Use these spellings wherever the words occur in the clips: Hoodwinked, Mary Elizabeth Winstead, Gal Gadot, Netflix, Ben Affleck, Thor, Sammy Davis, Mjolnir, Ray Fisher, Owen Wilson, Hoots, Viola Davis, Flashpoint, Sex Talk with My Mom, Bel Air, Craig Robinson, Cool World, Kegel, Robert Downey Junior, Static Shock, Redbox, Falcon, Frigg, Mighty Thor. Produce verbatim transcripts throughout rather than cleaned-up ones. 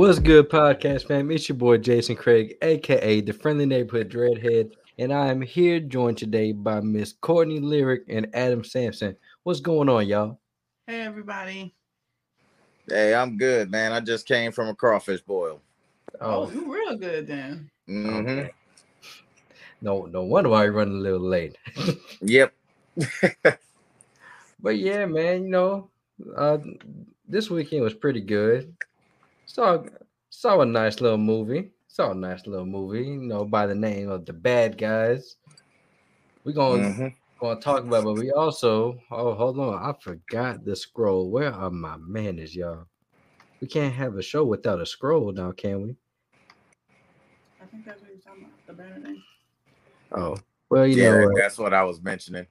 What's good, podcast fam? It's your boy Jason Craig, aka the Friendly Neighborhood Dreadhead, and I am here joined today by Miss Courtney Lyric and Adam Sampson. What's going on, y'all? Hey, everybody. Hey, I'm good, man. I just came from a crawfish boil. Oh, oh you real good then. Mm-hmm. No, no wonder why you're running a little late. Yep. But yeah, man, you know, uh, this weekend was pretty good. Saw saw a nice little movie. Saw a nice little movie, you know, by the name of The Bad Guys. We're gonna mm-hmm. gonna talk about, but we also oh hold on, I forgot the scroll. Where are my manners, y'all? We can't have a show without a scroll now, can we? I think that's what you're talking about. The banner name. Oh, well, you yeah, know what? That's what I was mentioning.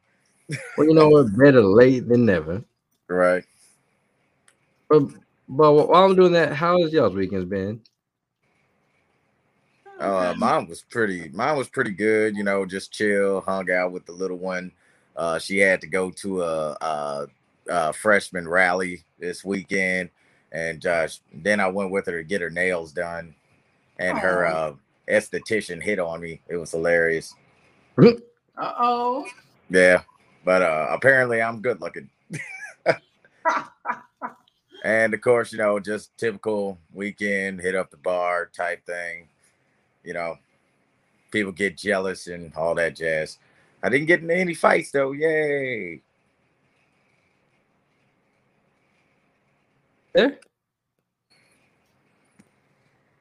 Well, you know what? Better late than never. Right. But But while I'm doing that, how has y'all's weekends been? Uh, mine was pretty. Mine was pretty good. You know, just chill, hung out with the little one. Uh, she had to go to a, a, a freshman rally this weekend, and uh, then I went with her to get her nails done. And oh. her uh, esthetician hit on me. It was hilarious. Uh oh. Yeah, but uh, apparently I'm good looking. And of course, you know, just typical weekend, hit up the bar type thing. You know, people get jealous and all that jazz. I didn't get into any fights though. Yay. Yeah.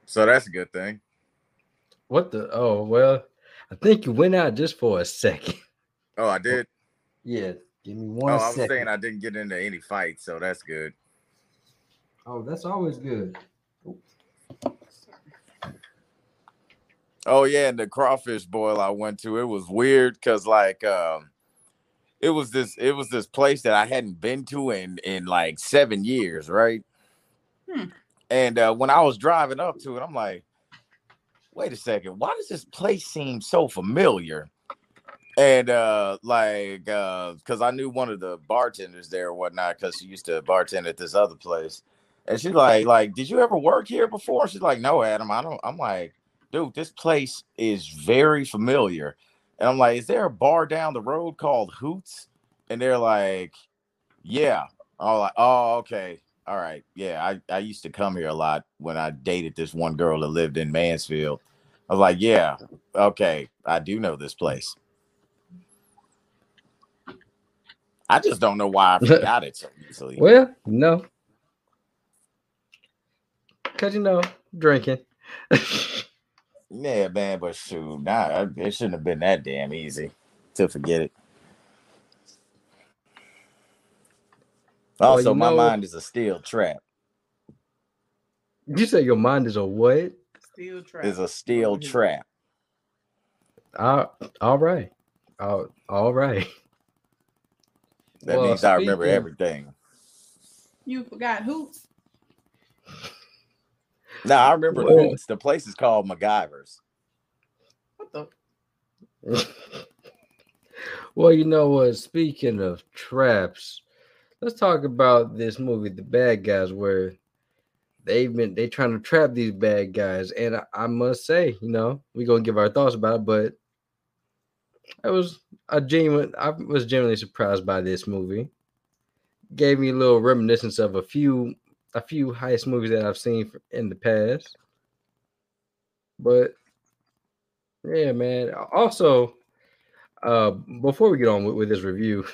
So that's a good thing. What the? Oh, well, I think you went out just for a second. Oh, I did? Yeah. Give me one oh, second. I was saying I didn't get into any fights, so that's good. Oh, that's always good. Oh, yeah, and the crawfish boil I went to, it was weird because, like, um, it was this it was this place that I hadn't been to in, in like, seven years, right? Hmm. And uh, when I was driving up to it, I'm like, wait a second, why does this place seem so familiar? And, uh, like, because uh, I knew one of the bartenders there or whatnot because she used to bartend at this other place. And she's like, like, did you ever work here before? She's like, no, Adam, I don't. I'm like, dude, this place is very familiar. And I'm like, is there a bar down the road called Hoots? And they're like, yeah. I'm like, oh, okay. All right. Yeah, I, I used to come here a lot when I dated this one girl that lived in Mansfield. I was like, yeah, okay. I do know this place. I just don't know why I forgot it so easily. Well, no. Because, you know, drinking. Yeah, man, but shoot, nah, it shouldn't have been that damn easy to forget it. Also, well, my know, mind is a steel trap. You say your mind is a what? Steel trap. Is a steel mm-hmm. trap. Uh, all right. Uh, all right. That well, means I remember speaking, everything. You forgot Hoots. No, I remember well, the place is called MacGyver's. What the? Well, you know what? Speaking of traps, let's talk about this movie, The Bad Guys, where they've been they trying to trap these bad guys, and I, I must say, you know, we're gonna give our thoughts about it, but I was a genuine. I was genuinely surprised by this movie. Gave me a little reminiscence of a few. A few heist movies that I've seen in the past, but yeah, man. Also, uh, before we get on with, with this review,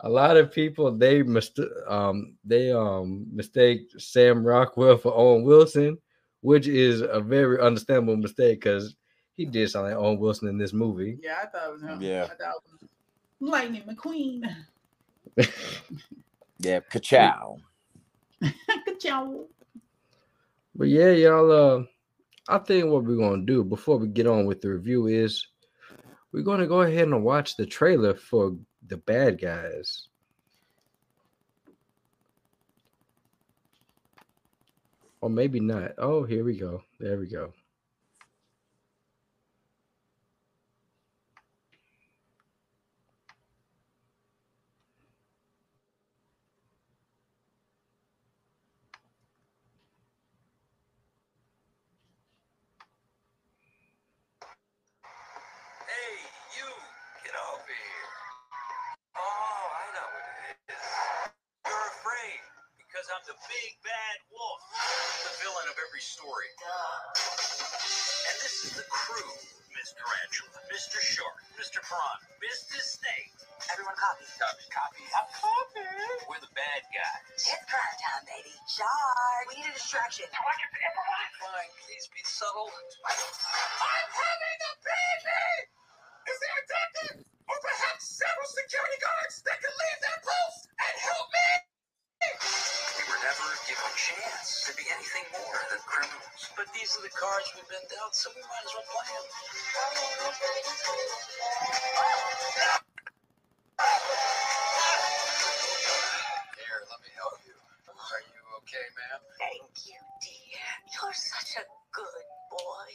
a lot of people they mist- um they um mistake Sam Rockwell for Owen Wilson, which is a very understandable mistake because he did sound like Owen Wilson in this movie. Yeah, I thought it was him. Yeah, I thought it was Lightning McQueen. Yeah, ka-chow. But yeah, y'all, uh, I think what we're going to do before we get on with the review is we're going to go ahead and watch the trailer for The Bad Guys. Or maybe not. Oh, here we go. There we go. fear. Oh, I know what it is. You're afraid because I'm the big bad wolf, the villain of every story. And this is the crew. Miss Tarantula, Mister Shark, Mister Piranha, Mister Snake. Everyone copy. Copy. Copy. I'm copying. We're the bad guys. It's crime time, baby. Shark, we need a distraction. I want you to improvise. Fine, please be subtle. I'm having a baby! Is there a doctor? Or perhaps several security guards that can leave their posts and help me? We were never given a chance to be anything more than criminals. But these are the cards we've been dealt, so we might as well play them. Here, let me help you. Are you okay, ma'am? Thank you, dear. You're such a good boy.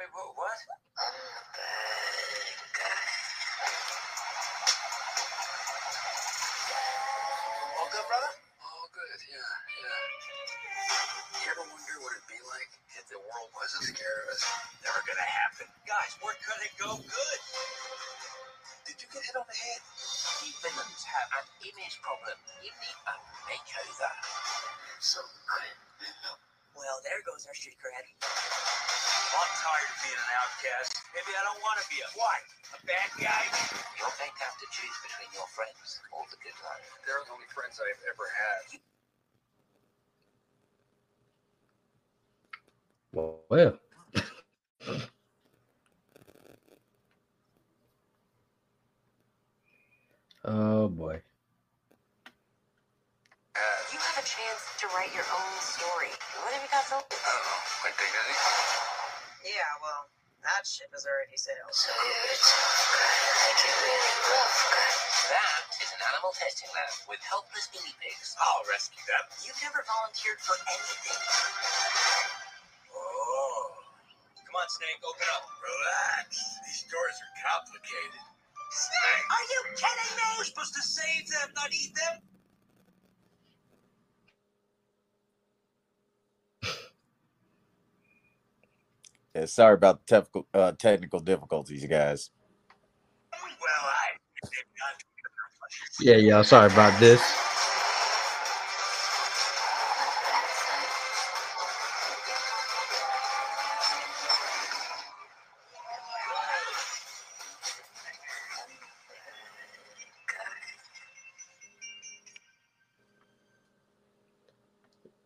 Wait, what? what? I'm the bad guy. All good, brother? Yeah, yeah. You ever wonder what it'd be like if the world wasn't scared of us? Never gonna happen. Guys, where could it go good? Did you get hit on the head? The villains have an image problem. You need a makeover. So good. Well, there goes our street cred. I'm tired of being an outcast. Maybe I don't want to be a what? A bad guy? You'll think I have to choose between your friends all the good life. They're the only friends I've ever had. Well, well. Oh boy. You have a chance to write your own story. What have you got so? I don't know. My dignity. Yeah, well, that ship has already sailed. So you're a tough guy, like a really rough guy. That is an animal testing lab with helpless guinea pigs. I'll rescue them. You've never volunteered for anything. Come on, Snake, open up. Relax. These doors are complicated. Snake, are you kidding me? We're supposed to save them, not eat them? Yeah, sorry about the technical, uh, technical difficulties, you guys. Well, I... yeah, yeah, sorry about this.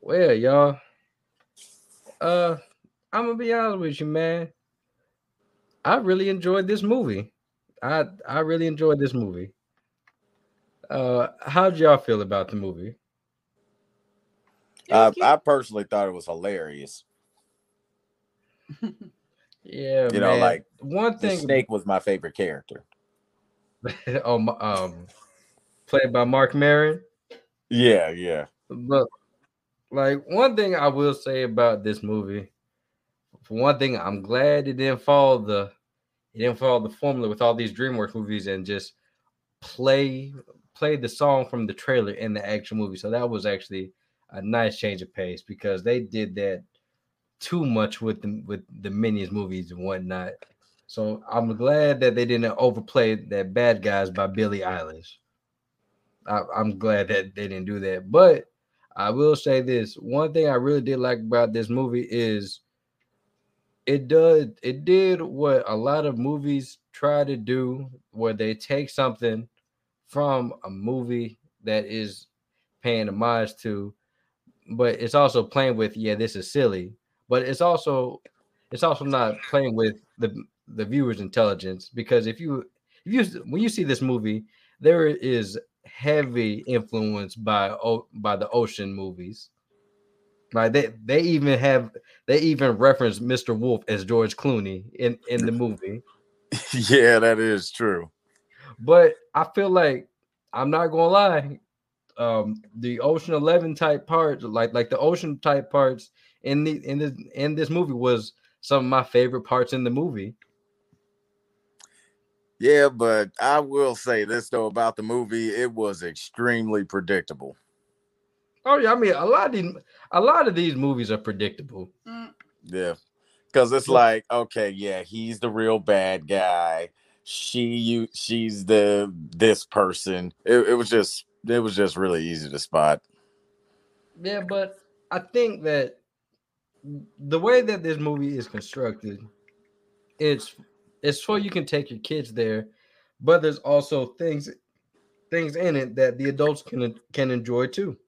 Well, y'all, uh, I'm gonna be honest with you, man. I really enjoyed this movie. I I really enjoyed this movie. Uh, how'd y'all feel about the movie? I, I personally thought it was hilarious. Yeah, you man. know, like one thing. The Snake was my favorite character. um, um, played by Mark Maron. Yeah, yeah, but. Like, one thing I will say about this movie, for one thing, I'm glad it didn't follow the it didn't follow the formula with all these DreamWorks movies and just play play the song from the trailer in the actual movie. So that was actually a nice change of pace because they did that too much with the, with the Minions movies and whatnot. So I'm glad that they didn't overplay that Bad Guys by Billie Eilish. I, I'm glad that they didn't do that, but I will say this. One thing I really did like about this movie is it does it did what a lot of movies try to do, where they take something from a movie that is paying homage to, but it's also playing with, yeah, this is silly, but it's also it's also not playing with the the viewer's intelligence, because if you if you when you see this movie, there is heavy influenced by by the Ocean movies. Like they they even have they even reference Mister Wolf as George Clooney in in the movie. Yeah, that is true. But I feel like, I'm not gonna lie, um the Ocean eleven type parts, like like the Ocean type parts in the in this in this movie was some of my favorite parts in the movie. Yeah, but I will say this, though, about the movie. It was extremely predictable. Oh, yeah. I mean, a lot of these, a lot of these movies are predictable. Mm. Yeah, because it's like, okay, yeah, he's the real bad guy. she you she's the this person. It, it was just it was just really easy to spot. Yeah, but I think that the way that this movie is constructed, it's it's so you can take your kids there, but there's also things things in it that the adults can can enjoy too.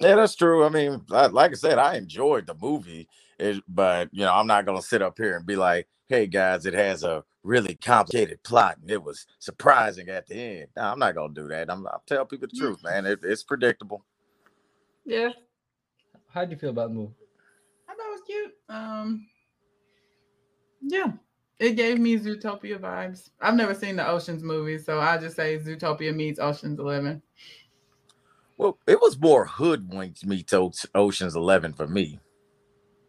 Yeah, that's true. I mean, like I said, I enjoyed the movie, it, but you know, I'm not gonna sit up here and be like, "Hey guys, it has a really complicated plot, and it was surprising at the end." No, I'm not gonna do that. I'm I'll tell people the truth, man. It, it's predictable. Yeah. How do you feel about the movie? I thought it was cute. Um, yeah, it gave me Zootopia vibes. I've never seen the Ocean's movie, so I just say Zootopia meets Ocean's Eleven. Well, it was more Hoodwinked meets Ocean's Eleven for me.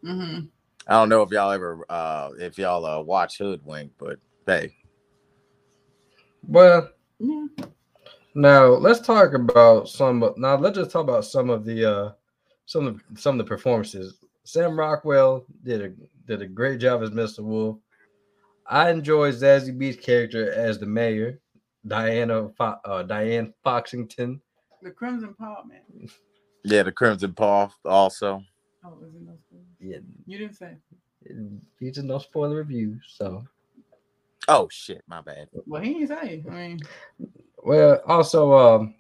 Mm-hmm. I don't know if y'all ever, uh, if y'all uh, watch Hoodwinked, but hey. Well, yeah. Now let's talk about some. Now let's just talk about some of the, uh, some of some of the performances. Sam Rockwell did a did a great job as Mister Wolf. I enjoy Zazie Beetz' character as the mayor, Diana Fo- uh, Diane Foxington. The Crimson Paw, man. Yeah, the Crimson Paw also. Oh, is it no spoiler? Yeah. You didn't say. These are no spoiler reviews, so. Oh shit, my bad. Well, he didn't say. I mean. Well, also, um,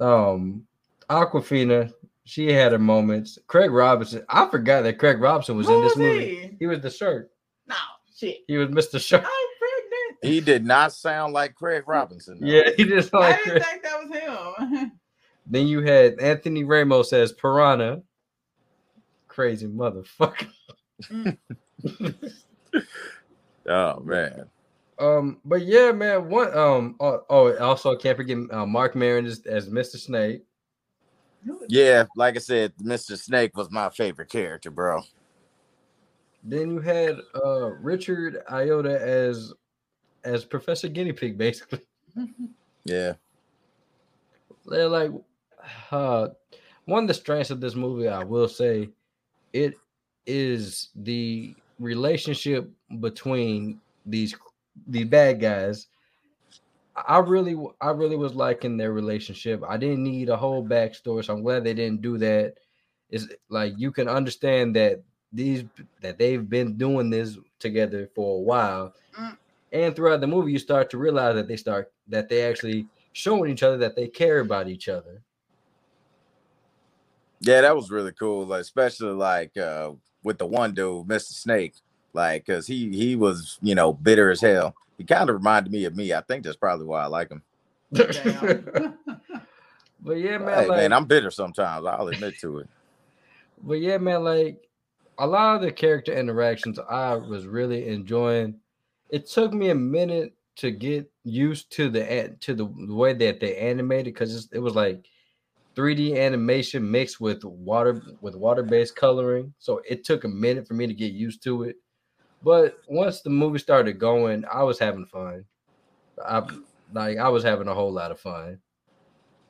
um, Awkwafina. She had her moments. Craig Robinson. I forgot that Craig Robinson was Who in this was movie. He? he was the shark. No, shit. He was Mister Shark. I'm pregnant. He did not sound like Craig Robinson. Though. Yeah, he just like I didn't Craig. think that was him. Then you had Anthony Ramos as Piranha. Crazy motherfucker. Mm. Oh man. Um, but yeah, man. One. Um. Oh, oh also, can't forget uh, Mark Maron as, as Mister Snake. Yeah, like I said, Mister Snake was my favorite character, bro. Then you had uh, Richard Iota as as Professor Guinea Pig, basically. Yeah. They're like uh, one of the strengths of this movie, I will say, it is the relationship between these the bad guys. I really, I really was liking their relationship. I didn't need a whole backstory, so I'm glad they didn't do that. It's like you can understand that these that they've been doing this together for a while, mm. and throughout the movie, you start to realize that they start that they actually showing each other that they care about each other. Yeah, that was really cool, like, especially like uh, with the one dude, Mister Snake, like because he he was you know bitter as hell. He kind of reminded me of me. I think that's probably why I like him. But yeah, man. Hey, like, man, I'm bitter sometimes. I'll admit to it. But yeah, man, like a lot of the character interactions I was really enjoying. It took me a minute to get used to the to the way that they animated because it was like three D animation mixed with water with water-based coloring. So it took a minute for me to get used to it. But once the movie started going, I was having fun. I like I was having a whole lot of fun.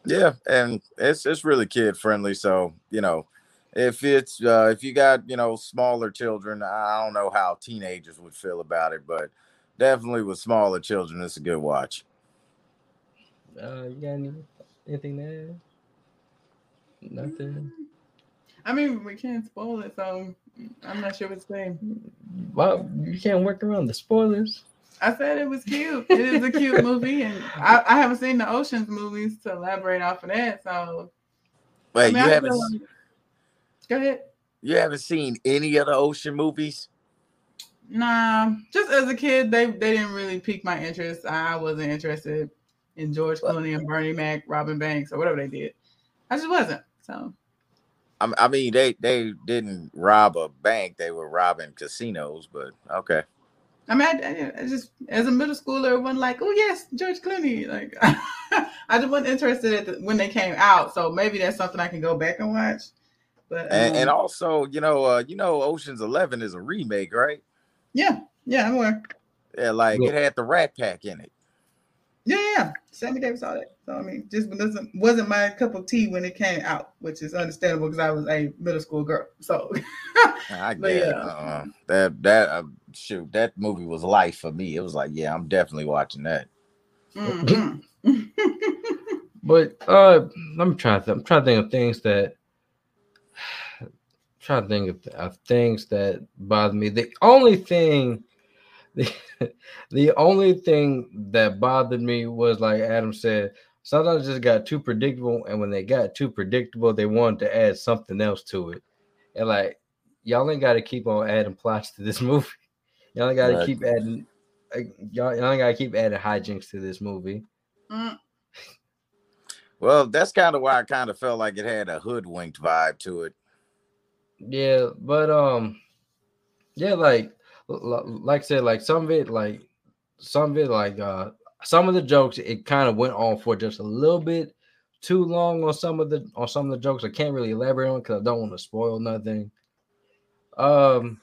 Yeah, and it's it's really kid friendly. So you know, if it's uh, if you got you know smaller children, I don't know how teenagers would feel about it, but definitely with smaller children, it's a good watch. Uh, you got any, anything there? Nothing. I mean, we can't spoil it, so I'm not sure what's saying. Well, you can't work around the spoilers. I said it was cute. It is a cute movie, and I, I haven't seen the Ocean's movies to elaborate off of that. So, wait, I mean, you I haven't? Like... Go ahead. You haven't seen any of the Ocean movies? Nah, just as a kid, they they didn't really pique my interest. I wasn't interested in George Clooney and Bernie Mac, Robin Banks, or whatever they did. I just wasn't. So. I mean, they, they didn't rob a bank. They were robbing casinos, but okay. I mean, I, I just, as a middle schooler, I wasn't like, oh, yes, George Clooney. Like, I just wasn't interested at the, when they came out. So maybe that's something I can go back and watch. But um, and, and also, you know, uh, you know, Ocean's Eleven is a remake, right? Yeah. Yeah, I'm aware. Yeah, like yeah. It had the Rat Pack in it. Yeah, yeah. Sammy Davis, all that. So I mean, just wasn't wasn't my cup of tea when it came out, which is understandable because I was a middle school girl. So I get yeah. uh, that that uh, shoot that movie was life for me. It was like, yeah, I'm definitely watching that. Mm-hmm. But uh, I'm trying. To, I'm trying to think of things that. I'm trying to think of, of things that bother me. The only thing. The, the only thing that bothered me was, like Adam said, sometimes it just got too predictable, and when they got too predictable, they wanted to add something else to it. And like, y'all ain't got to keep on adding plots to this movie. Y'all ain't got to right. keep adding. Like, y'all, y'all ain't got to keep adding hijinks to this movie. Mm. Well, that's kind of why I kind of felt like it had a Hoodwinked vibe to it. Yeah, but um, yeah, like. Like I said, like some of it, like some of it, like uh, some of the jokes, it kind of went on for just a little bit too long on some of the on some of the jokes. I can't really elaborate on because I don't want to spoil nothing. Um,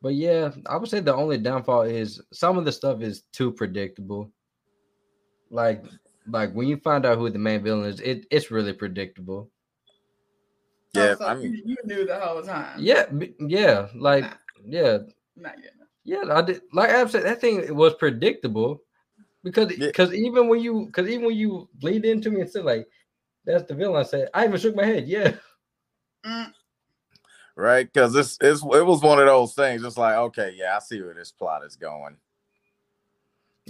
but yeah, I would say the only downfall is some of the stuff is too predictable. Like, like when you find out who the main villain is, it it's really predictable. Yeah, so I mean, you knew the whole time. Yeah, yeah, like. Nah. Yeah, not yet. Yeah, I did. Like I said, that thing it was predictable because because yeah. even when you because even when you lead into me and said like that's the villain, I said I even shook my head. Yeah, mm. Right. Because this is it was one of those things. Just like okay, yeah, I see where this plot is going.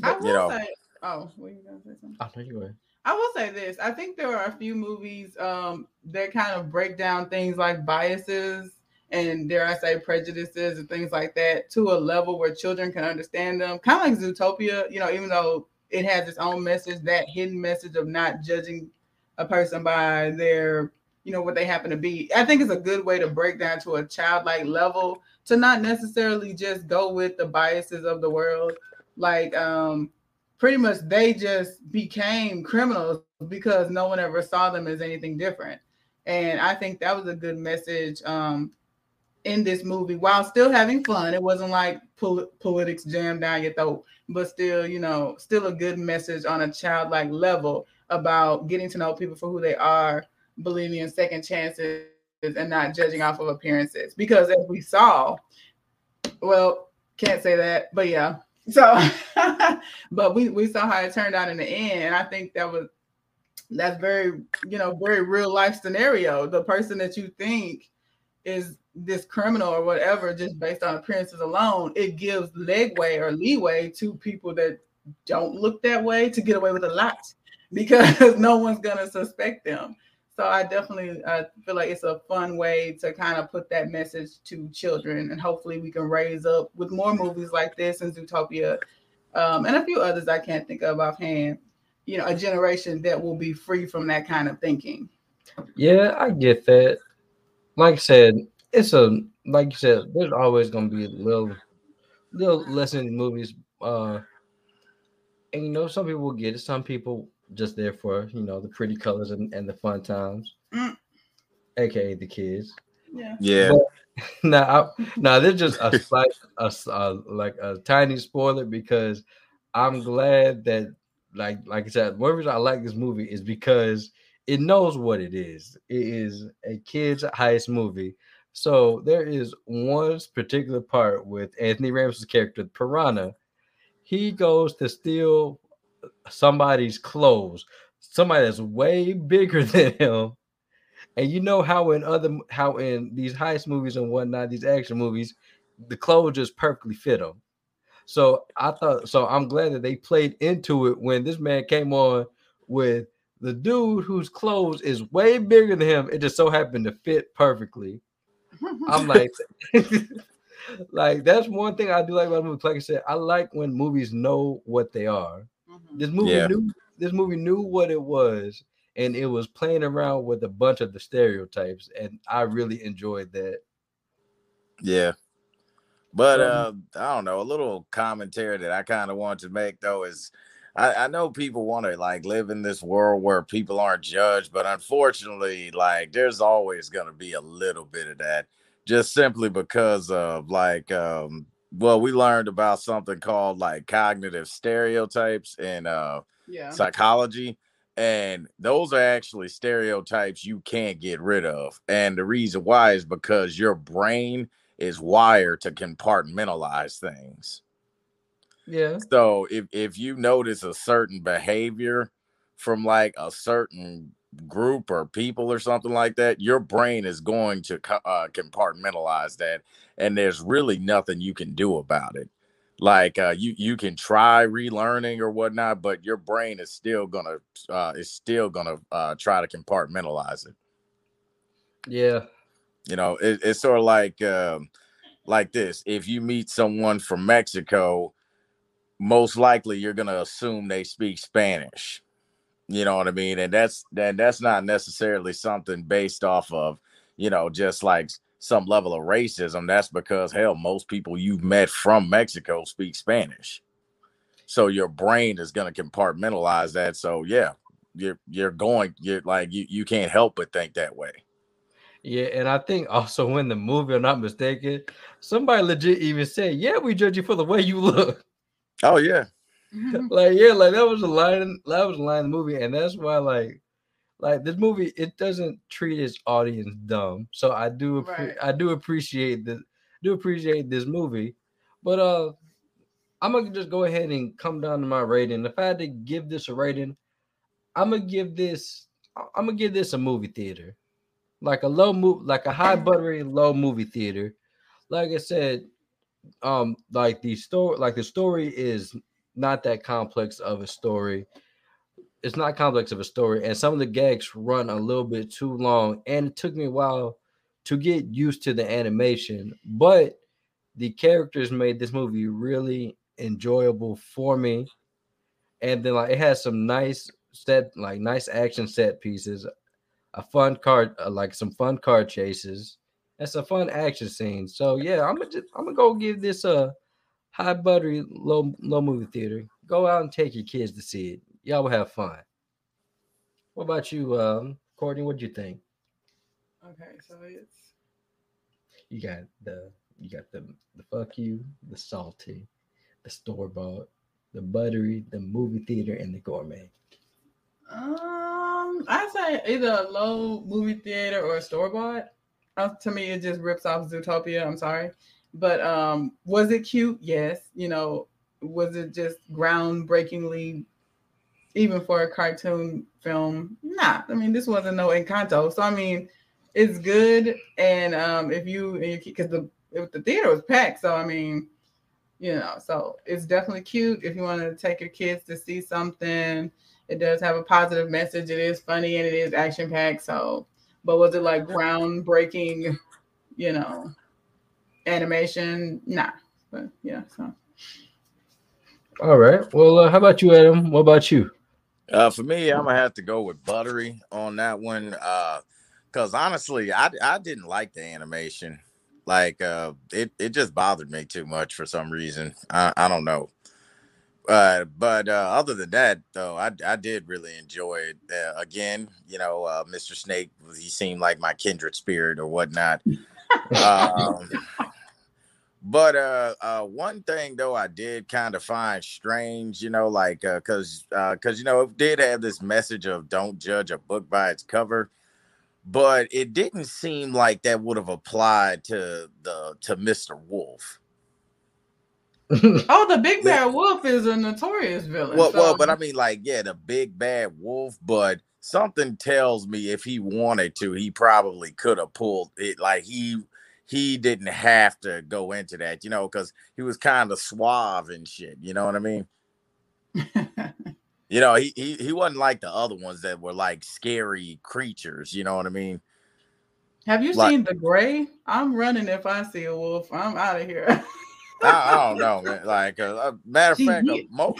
But, I will you know, say, oh, were you gonna say something? I know you were. I will say this. I think there are a few movies um that kind of break down things like biases. And dare I say prejudices and things like that to a level where children can understand them. Kind of like Zootopia, you know, even though it has its own message, that hidden message of not judging a person by their, you know, what they happen to be. I think it's a good way to break down to a childlike level to not necessarily just go with the biases of the world. Like um, pretty much they just became criminals because no one ever saw them as anything different. And I think that was a good message. Um, in this movie while still having fun. It wasn't like pol- politics jammed down your throat, but still, you know, still a good message on a childlike level about getting to know people for who they are, believing in second chances and not judging off of appearances. Because as we saw, well, can't say that, but yeah. So, but we, we saw how it turned out in the end. And I think that was, that's very, you know, very real life scenario. The person that you think is this criminal or whatever, just based on appearances alone, it gives legway or leeway to people that don't look that way to get away with a lot because no one's going to suspect them. So I definitely uh, feel like it's a fun way to kind of put that message to children, and hopefully we can raise up with more movies like this and Zootopia um, and a few others I can't think of offhand, you know, a generation that will be free from that kind of thinking. Yeah, I get that. Like I said, it's a like you said, there's always gonna be a little little lesson in movies. Uh and you know, some people will get it, some people just there for, you know, the pretty colors and, and the fun times, mm. aka the kids. Yeah. Yeah. Now nah, nah, there's just a slight a, a like a tiny spoiler because I'm glad that like like I said, one reason I like this movie is because it knows what it is. It is a kids' heist movie. So there is one particular part with Anthony Ramos' character, Piranha. He goes to steal somebody's clothes, somebody that's way bigger than him. And you know how in other how in these heist movies and whatnot, these action movies, the clothes just perfectly fit him. So I thought so. I'm glad that they played into it when this man came on with the dude whose clothes is way bigger than him. It just so happened to fit perfectly. I'm like, like that's one thing I do like about movies. Like I said, I like when movies know what they are. Mm-hmm. This movie yeah. knew this movie knew what it was, and it was playing around with a bunch of the stereotypes, and I really enjoyed that. Yeah, but um, uh, I don't know. A little commentary that I kind of want to make though is. I, I know people want to like live in this world where people aren't judged, but unfortunately, like there's always going to be a little bit of that just simply because of like um, well, we learned about something called like cognitive stereotypes and uh, yeah. psychology. And those are actually stereotypes you can't get rid of. And the reason why is because your brain is wired to compartmentalize things. Yeah. So if, if you notice a certain behavior from like a certain group or people or something like that, your brain is going to uh, compartmentalize that. And there's really nothing you can do about it. Like uh, you, you can try relearning or whatnot, but your brain is still gonna uh, is still gonna uh, try to compartmentalize it. Yeah, you know, it, it's sort of like uh, like this. If you meet someone from Mexico, most likely you're gonna assume they speak Spanish. You know what I mean? And that's and that's not necessarily something based off of, you know, just like some level of racism. That's because, hell, most people you've met from Mexico speak Spanish. So your brain is going to compartmentalize that. So, yeah, you're you're going you're like you, you can't help but think that way. Yeah. And I think also in the movie, I'm not mistaken, somebody legit even said, yeah, we judge you for the way you look. Oh, yeah. Like, yeah, like that was a line. That was a line in the movie. And that's why, like, Like this movie, it doesn't treat its audience dumb. So I do, right. I do appreciate this, do appreciate this movie. But uh, I'm gonna just go ahead and come down to my rating. If I had to give this a rating, I'm gonna give this, I'm gonna give this a movie theater, like a low move, like a high buttery low movie theater. Like I said, um, like the story, like the story is not that complex of a story. It's not complex of a story, and some of the gags run a little bit too long, and it took me a while to get used to the animation, but the characters made this movie really enjoyable for me. And then like it has some nice set, like nice action set pieces, a fun car, like some fun car chases, and some fun action scenes. So yeah, I'm gonna I'm gonna go give this a high buttery low low movie theater. Go out and take your kids to see it. Y'all will have fun. What about you, um, Courtney? What'd you think? Okay, so it's you got the you got the the fuck you, the salty, the store bought, the buttery, the movie theater, and the gourmet. Um, I say either a low movie theater or a store bought. Uh, to me, it just rips off Zootopia. I'm sorry, but um, was it cute? Yes. You know, was it just groundbreakingly? Even for a cartoon film, nah. I mean, this wasn't no Encanto, so I mean, it's good. And um, if you, because the the theater was packed, so I mean, you know, so it's definitely cute. If you want to take your kids to see something, it does have a positive message. It is funny and it is action packed. So, but was it like groundbreaking, you know, animation? Nah, but yeah. So, all right. Well, uh, how about you, Adam? What about you? Uh, for me, I'm gonna have to go with buttery on that one, uh, because honestly, I I didn't like the animation. Like, uh, it it just bothered me too much for some reason. I, I don't know. Uh, but uh, other than that, though, I I did really enjoy it. Uh, again, you know, uh, Mister Snake, he seemed like my kindred spirit or whatnot. um, But uh, uh, one thing, though, I did kind of find strange, you know, like because uh, because, uh, you know, it did have this message of don't judge a book by its cover. But it didn't seem like that would have applied to the to Mister Wolf. Oh, the big bad wolf is a notorious villain. Well, so. well, but I mean, like, yeah, the big bad wolf. But something tells me if he wanted to, he probably could have pulled it like he. He didn't have to go into that, you know, because he was kind of suave and shit. You know what I mean? You know, he, he he wasn't like the other ones that were like scary creatures. You know what I mean? Have you like, seen The Gray? I'm running if I see a wolf. I'm out of here. I, I don't know, man. Like, uh, matter of fact, a mo-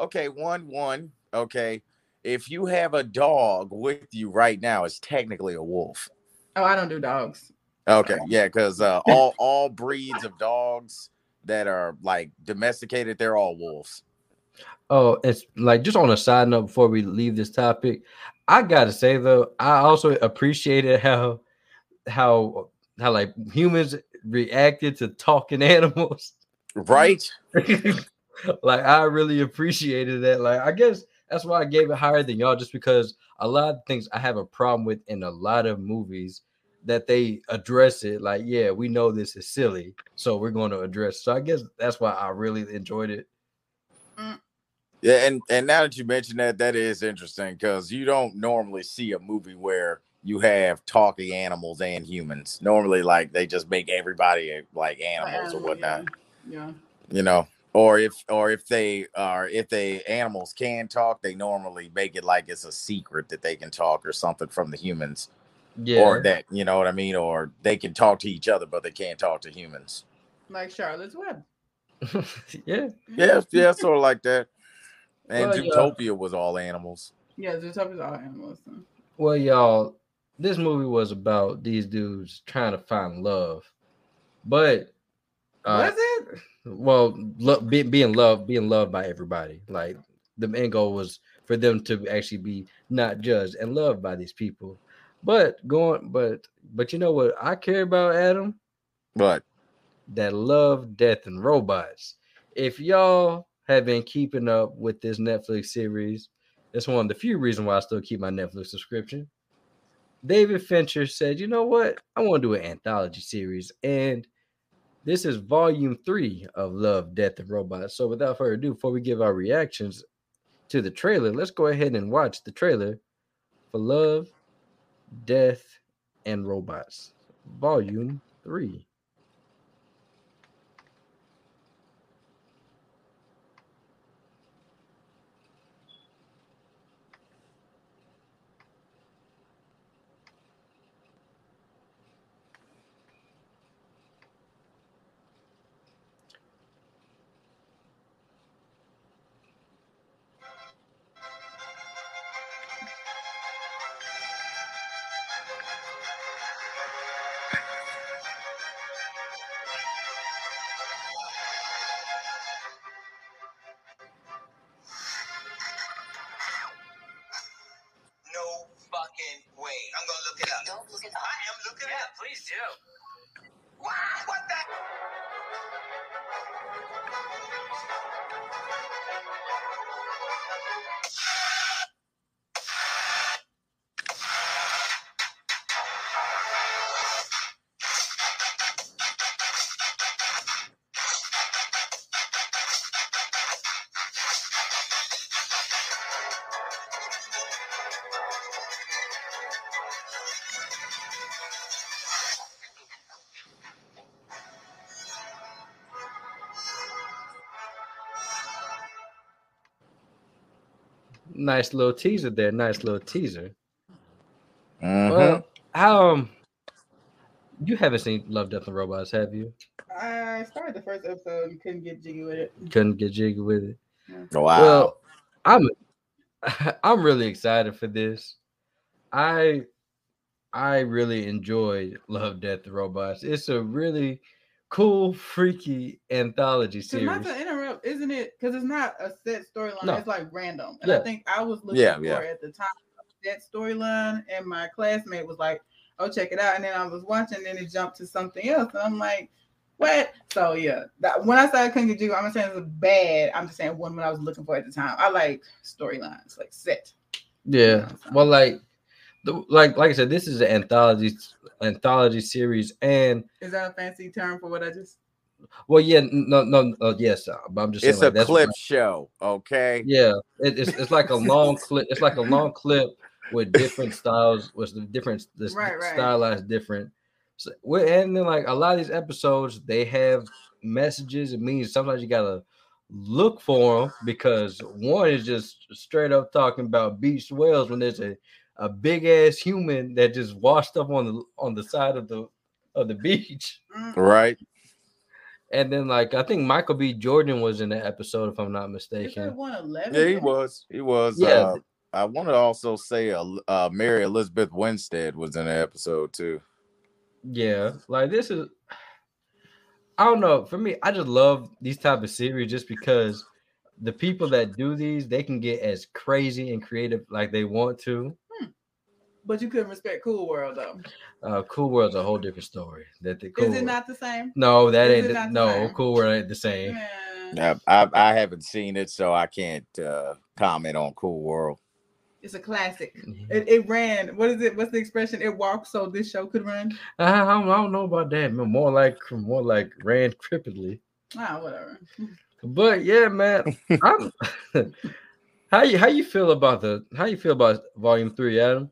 okay, one, one, okay. If you have a dog with you right now, it's technically a wolf. Oh, I don't do dogs. Okay, yeah, because uh, all all breeds of dogs that are like domesticated, they're all wolves. Oh, it's like just on a side note before we leave this topic, I gotta say though, I also appreciated how how how like humans reacted to talking animals. Right? Like, I really appreciated that. Like, I guess that's why I gave it higher than y'all, just because a lot of things I have a problem with in a lot of movies that they address it. Like, yeah, we know this is silly, so we're going to address it. So I guess that's why I really enjoyed it. Mm. Yeah, and, and now that you mentioned that, that is interesting, because you don't normally see a movie where you have talking animals and humans. Normally, like, they just make everybody like animals or whatnot. Yeah. Yeah. You know, or if or if they are if they animals can talk, they normally make it like it's a secret that they can talk or something from the humans. Yeah. Or that, you know what I mean? Or they can talk to each other, but they can't talk to humans. Like Charlotte's Web. Yeah. Yeah, yeah, sort of like that. And well, Zootopia yeah. was all animals. Yeah, Zootopia was all animals. So. Well, y'all, this movie was about these dudes trying to find love, but uh, was it? Well, lo- be, being loved, being loved by everybody. Like, the main goal was for them to actually be not judged and loved by these people. But going, but but you know what I care about, Adam? What? That Love, Death, and Robots. If y'all have been keeping up with this Netflix series, that's one of the few reasons why I still keep my Netflix subscription. David Fincher said, you know what? I want to do an anthology series. And this is volume three of Love, Death, and Robots. So without further ado, before we give our reactions to the trailer, let's go ahead and watch the trailer for Love, Death, and Robots, volume three. Nice little teaser there. Nice little teaser. Mm-hmm. Well, how, um, you haven't seen Love, Death, and Robots, have you? I started the first episode and couldn't get jiggy with it. Couldn't get jiggy with it. Yeah. Wow. Well, I'm I'm really excited for this. I I really enjoyed Love, Death, and Robots. It's a really cool, freaky anthology series. Isn't it? Because it's not a set storyline. No. It's like random. And yeah. I think I was looking yeah, for yeah. at the time that storyline, and my classmate was like, "Oh, check it out!" And then I was watching, and it jumped to something else, and I'm like, "What?" So yeah, that, when I said I couldn't get jiggy, I'm not saying it's bad. I'm just saying one when I was looking for at the time. I like storylines, like set. Yeah. You know, so. Well, like, the, like, like I said, this is an anthology anthology series, and is that a fancy term for what I just? Well, yeah, no, no, uh, yes, but I'm just. It's saying, like, a clip I, show, okay? Yeah, it, it's it's like a long clip. It's like a long clip with different styles, with the different the right, right. stylized different. So, and then like a lot of these episodes, they have messages. It means sometimes you gotta look for them, because one is just straight up talking about beach whales when there's a, a big ass human that just washed up on the on the side of the of the beach, right? And then, like, I think Michael B. Jordan was in the episode, if I'm not mistaken. Yeah, he was. He was. Yeah. Uh, I want to also say uh, uh, Mary Elizabeth Winstead was in the episode, too. Yeah. Like, this is... I don't know. For me, I just love these type of series just because the people that do these, they can get as crazy and creative like they want to. Hmm. But you couldn't respect Cool World though. Uh, Cool World's a whole different story. That the Cool is it World. Not the same? No, that is ain't the, no same? Cool World ain't the same. Yeah. I, I I haven't seen it, so I can't uh, comment on Cool World. It's a classic. Mm-hmm. It it ran. What is it? What's the expression? It walked so this show could run. I, I, don't, I don't know about that. More like more like ran cripplingly. Ah, whatever. But yeah, man. I'm, how you how you feel about the how you feel about Volume Three, Adam?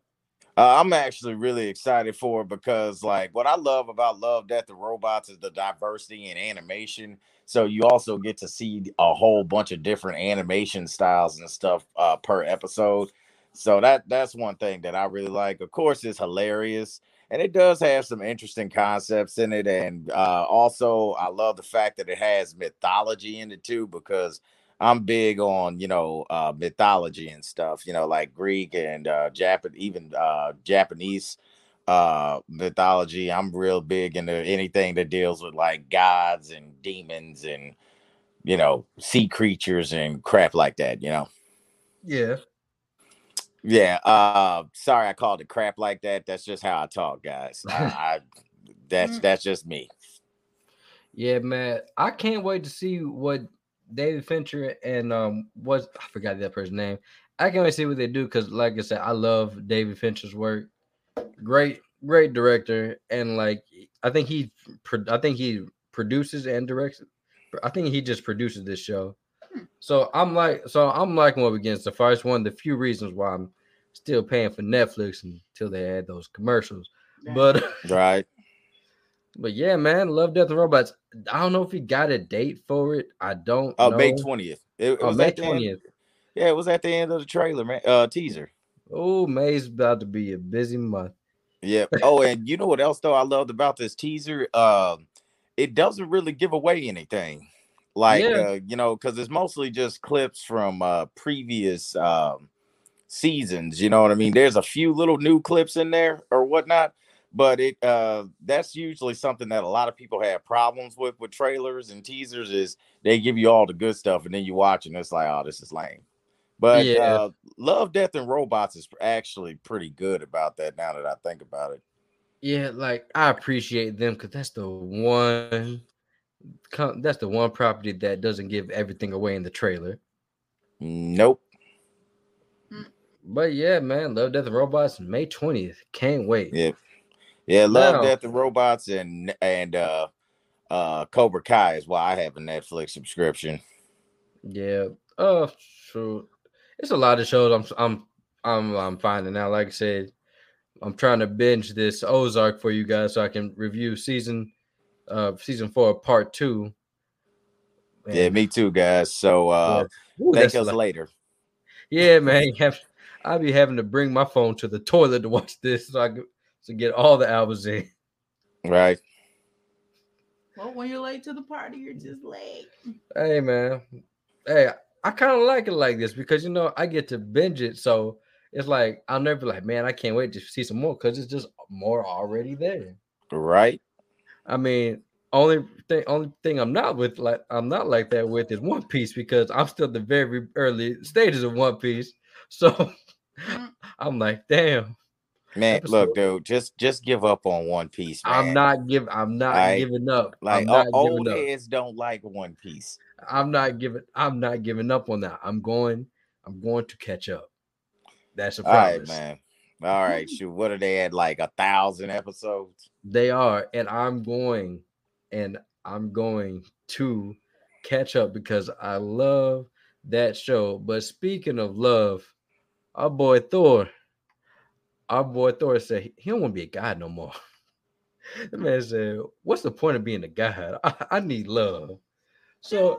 Uh, I'm actually really excited for it because, like, what I love about Love, Death, and Robots is the diversity in animation. So you also get to see a whole bunch of different animation styles and stuff uh, per episode. So that that's one thing that I really like. Of course, it's hilarious, and it does have some interesting concepts in it. And uh, also, I love the fact that it has mythology in it, too, because I'm big on, you know, uh, mythology and stuff, you know, like Greek and uh, Japan, even uh, Japanese uh, mythology. I'm real big into anything that deals with like gods and demons and, you know, sea creatures and crap like that, you know? Yeah. Yeah. Uh, sorry, I called it crap like that. That's just how I talk, guys. I, I, that's, that's just me. Yeah, man. I can't wait to see what David Fincher and um, what I forgot that person's name. I can't wait to see what they do because, like I said, I love David Fincher's work. Great, great director, and like I think he, I think he produces and directs. I think he just produces this show. So I'm like, so I'm liking what begins to far. It's one of the few reasons why I'm still paying for Netflix until they add those commercials. Yeah. But right. But yeah, man, Love, Death, and Robots. I don't know if he got a date for it. I don't uh, know. May twentieth. It, it oh, was May twentieth. Yeah, it was at the end of the trailer, man. Uh, teaser. Oh, May's about to be a busy month. Yeah. Oh, and you know what else, though, I loved about this teaser? Uh, it doesn't really give away anything. Like, yeah. uh, you know, because it's mostly just clips from uh, previous um, seasons. You know what I mean? There's a few little new clips in there or whatnot. But it uh, that's usually something that a lot of people have problems with with trailers and teasers is they give you all the good stuff and then you watch and it's like, oh, this is lame. But yeah. uh, Love, Death, and Robots is actually pretty good about that now that I think about it. Yeah, like I appreciate them because that's the one that's the one property that doesn't give everything away in the trailer. Nope. But yeah, man, Love, Death, and Robots May twentieth. Can't wait. Yeah. Yeah, Love, wow. Death, and Robots and and uh, uh, Cobra Kai is why I have a Netflix subscription. Yeah, uh, true. It's a lot of shows I'm I'm I'm I'm finding out. Like I said, I'm trying to binge this Ozark for you guys so I can review season uh season four part two. And yeah, me too, guys. So uh, yeah. Ooh, thank us lot. Later. Yeah, man. I'll be having to bring my phone to the toilet to watch this so I can. To get all the albums in. Right. Well, when you're late to the party, you're just late. Hey, man. Hey, I kind of like it like this because, you know, I get to binge it. So it's like, I'll never be like, man, I can't wait to see some more because it's just more already there. Right. I mean, only thing, only thing I'm not with, like, I'm not like that with is One Piece because I'm still at the very early stages of One Piece. So I'm like, damn. Man, episode. Look, dude, just just give up on One Piece. Man. I'm not give. I'm not like, giving up. Like uh, old heads don't like One Piece. I'm not giving. I'm not giving up on that. I'm going. I'm going to catch up. That's a promise, all right, man. All right, shoot. What are they at? Like a thousand episodes? They are, and I'm going, and I'm going to catch up because I love that show. But speaking of love, our boy Thor. Our boy Thor said he don't want to be a god no more. The man said, "What's the point of being a god? I, I need love." So,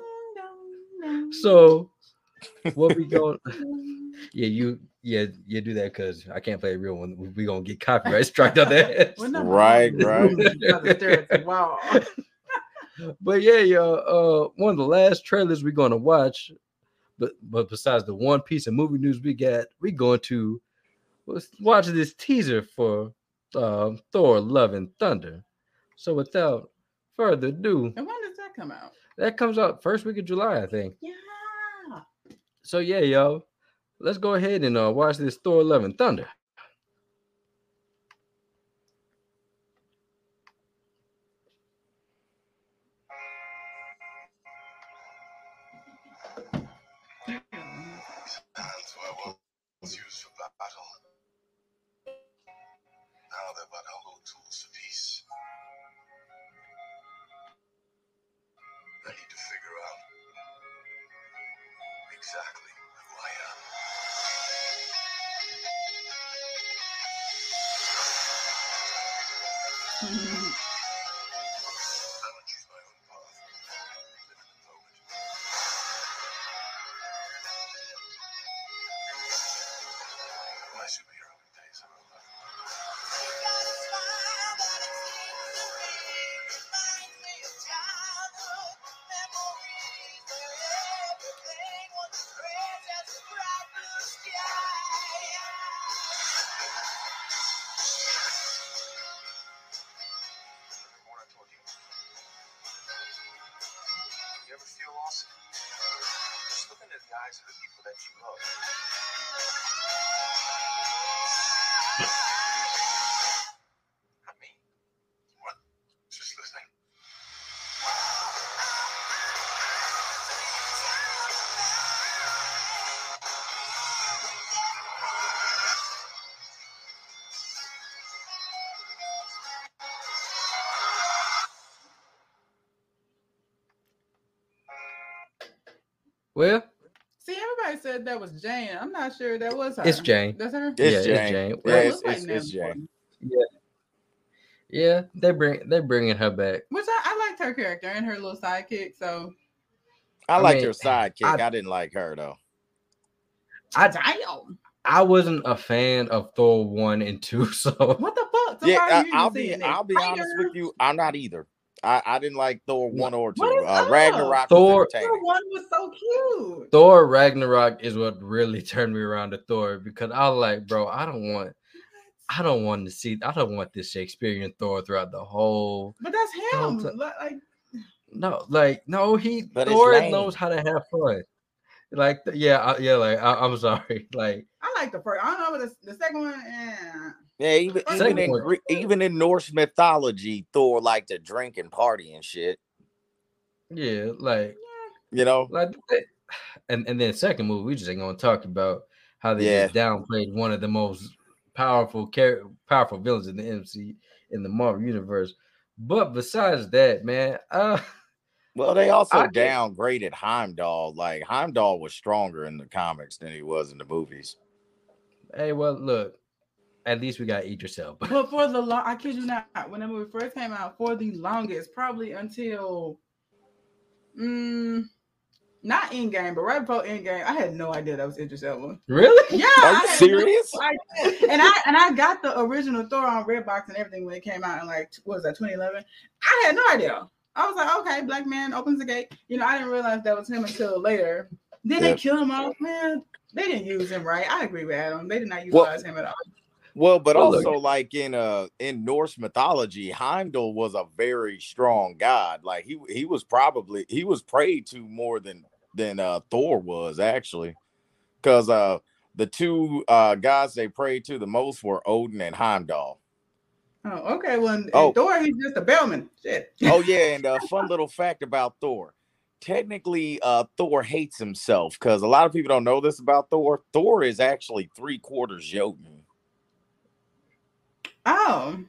so what we going? Yeah, you, yeah, you do that because I can't play a real one. We are gonna get copyright strike on that. Right, right. Wow. But yeah, y'all. Uh, one of the last trailers we're gonna watch, but but besides the One Piece of movie news we got, we going to. Let's watch this teaser for uh, Thor, Love, and Thunder. So without further ado... And when does that come out? That comes out first week of July, I think. Yeah. So yeah, y'all. Let's go ahead and uh, watch this Thor, Love, and Thunder. used for battle. Now they're but humble tools for peace. I need to figure out exactly who I am. I will choose my own path, live in the moment. My superhero days are over. Well, see, everybody said that was Jane. I'm not sure that was her. It's Jane. That's her. It's yeah, Jane. It's Jane. Well, yeah, it's, it it's, like it's Jane. Yeah, yeah. They bring they bringing her back. Which I, I liked her character and her little sidekick. So I, I liked mean, her sidekick. I, I didn't like her though. I damn. I wasn't a fan of Thor one and two. So what the fuck? So yeah, I, I'll be I'll be honest either. with you. I'm not either. I, I didn't like Thor one or two. Uh, Ragnarok. Thor, Thor one was so cute. Thor Ragnarok is what really turned me around to Thor, because I was like, bro, I don't want, I don't want to see, I don't want this Shakespearean Thor throughout the whole. But that's him. T- like, no, like no, he Thor knows how to have fun. Like, yeah, I, yeah, like I, I'm sorry, like I like the first. I don't know, but the, the second one, yeah. Yeah, even even in, even in Norse mythology, Thor liked to drink and party and shit. Yeah, like you know, like, and and then second movie, we just ain't gonna talk about how they yeah. downplayed one of the most powerful char- powerful villains in the M C U in the Marvel universe. But besides that, man, uh, well, they also I downgraded guess. Heimdall. Like Heimdall was stronger in the comics than he was in the movies. Hey, well, look. At least we gotta eat yourself. But for the long, I kid you not, when the movie first came out, for the longest, probably until, mm, not Endgame, but right before Endgame, I had no idea that was Idris Elba. Really? Yeah. Are you serious? No and I and I got the original Thor on Redbox and everything when it came out in like what was that twenty eleven? I had no idea. I was like, okay, black man opens the gate. You know, I didn't realize that was him until later. Then yeah. they kill him off, man. They didn't use him right. I agree with Adam. They did not utilize well, him at all. Well, but also oh, like in uh in Norse mythology, Heimdall was a very strong god. Like he he was probably he was prayed to more than than uh, Thor was actually, because uh the two uh, gods they prayed to the most were Odin and Heimdall. Oh, okay. Well, and oh. Thor he's just a bellman. Shit. Oh yeah, and a uh, fun little fact about Thor. Technically, uh, Thor hates himself because a lot of people don't know this about Thor. Thor is actually three quarters Jotun. Oh,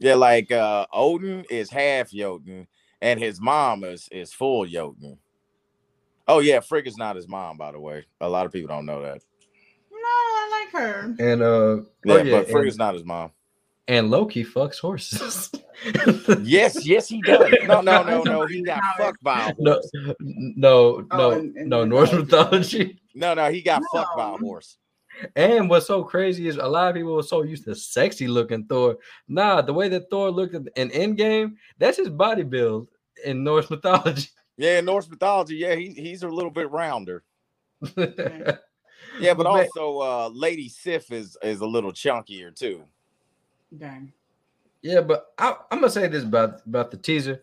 yeah, like uh, Odin is half Jotun, and his mom is, is full Jotun. Oh, yeah, Frigg is not his mom, by the way. A lot of people don't know that. No, I like her. And uh, yeah, oh, yeah but Frigg is not his mom. And Loki fucks horses. yes, yes, he does. No, no, no, no, he got fucked by a horse. No, no, no, oh, and, and no, Norse mythology. No, no, he got no. fucked by a horse. And what's so crazy is a lot of people were so used to sexy looking Thor. Nah, the way that Thor looked in Endgame, that's his body build in Norse mythology. Yeah, in Norse mythology, yeah, he, he's a little bit rounder. yeah, but also uh, Lady Sif is, is a little chunkier too. Dang. Yeah, but I, I'm going to say this about, about the teaser.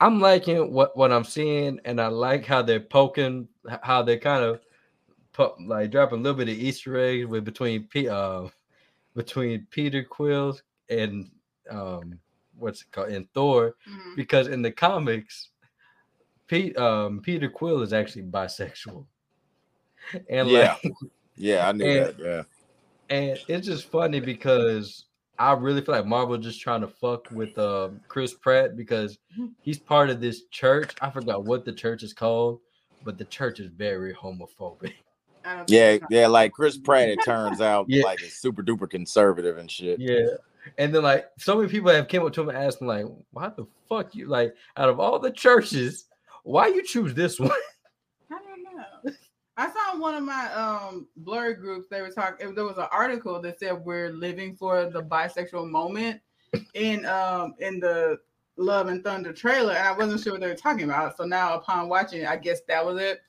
I'm liking what, what I'm seeing, and I like how they're poking, how they kind of like dropping a little bit of Easter eggs with between uh between Peter Quill and um what's it called and Thor mm-hmm. because in the comics Pete um Peter Quill is actually bisexual and yeah. like Yeah, I knew and, that. Yeah. And it's just funny because I really feel like Marvel just trying to fuck with um, Chris Pratt, because he's part of this church. I forgot what the church is called, but the church is very homophobic. Yeah, yeah, like Chris Pratt, it turns out, yeah. like, is super duper conservative and shit. Yeah. And then, like, so many people have came up to him and asked him, like, why the fuck you, like, out of all the churches, why you choose this one? I don't know. I saw in one of my um blur groups, they were talking, there was an article that said we're living for the bisexual moment in um in the Love and Thunder trailer, and I wasn't sure what they were talking about. So now upon watching it, I guess that was it.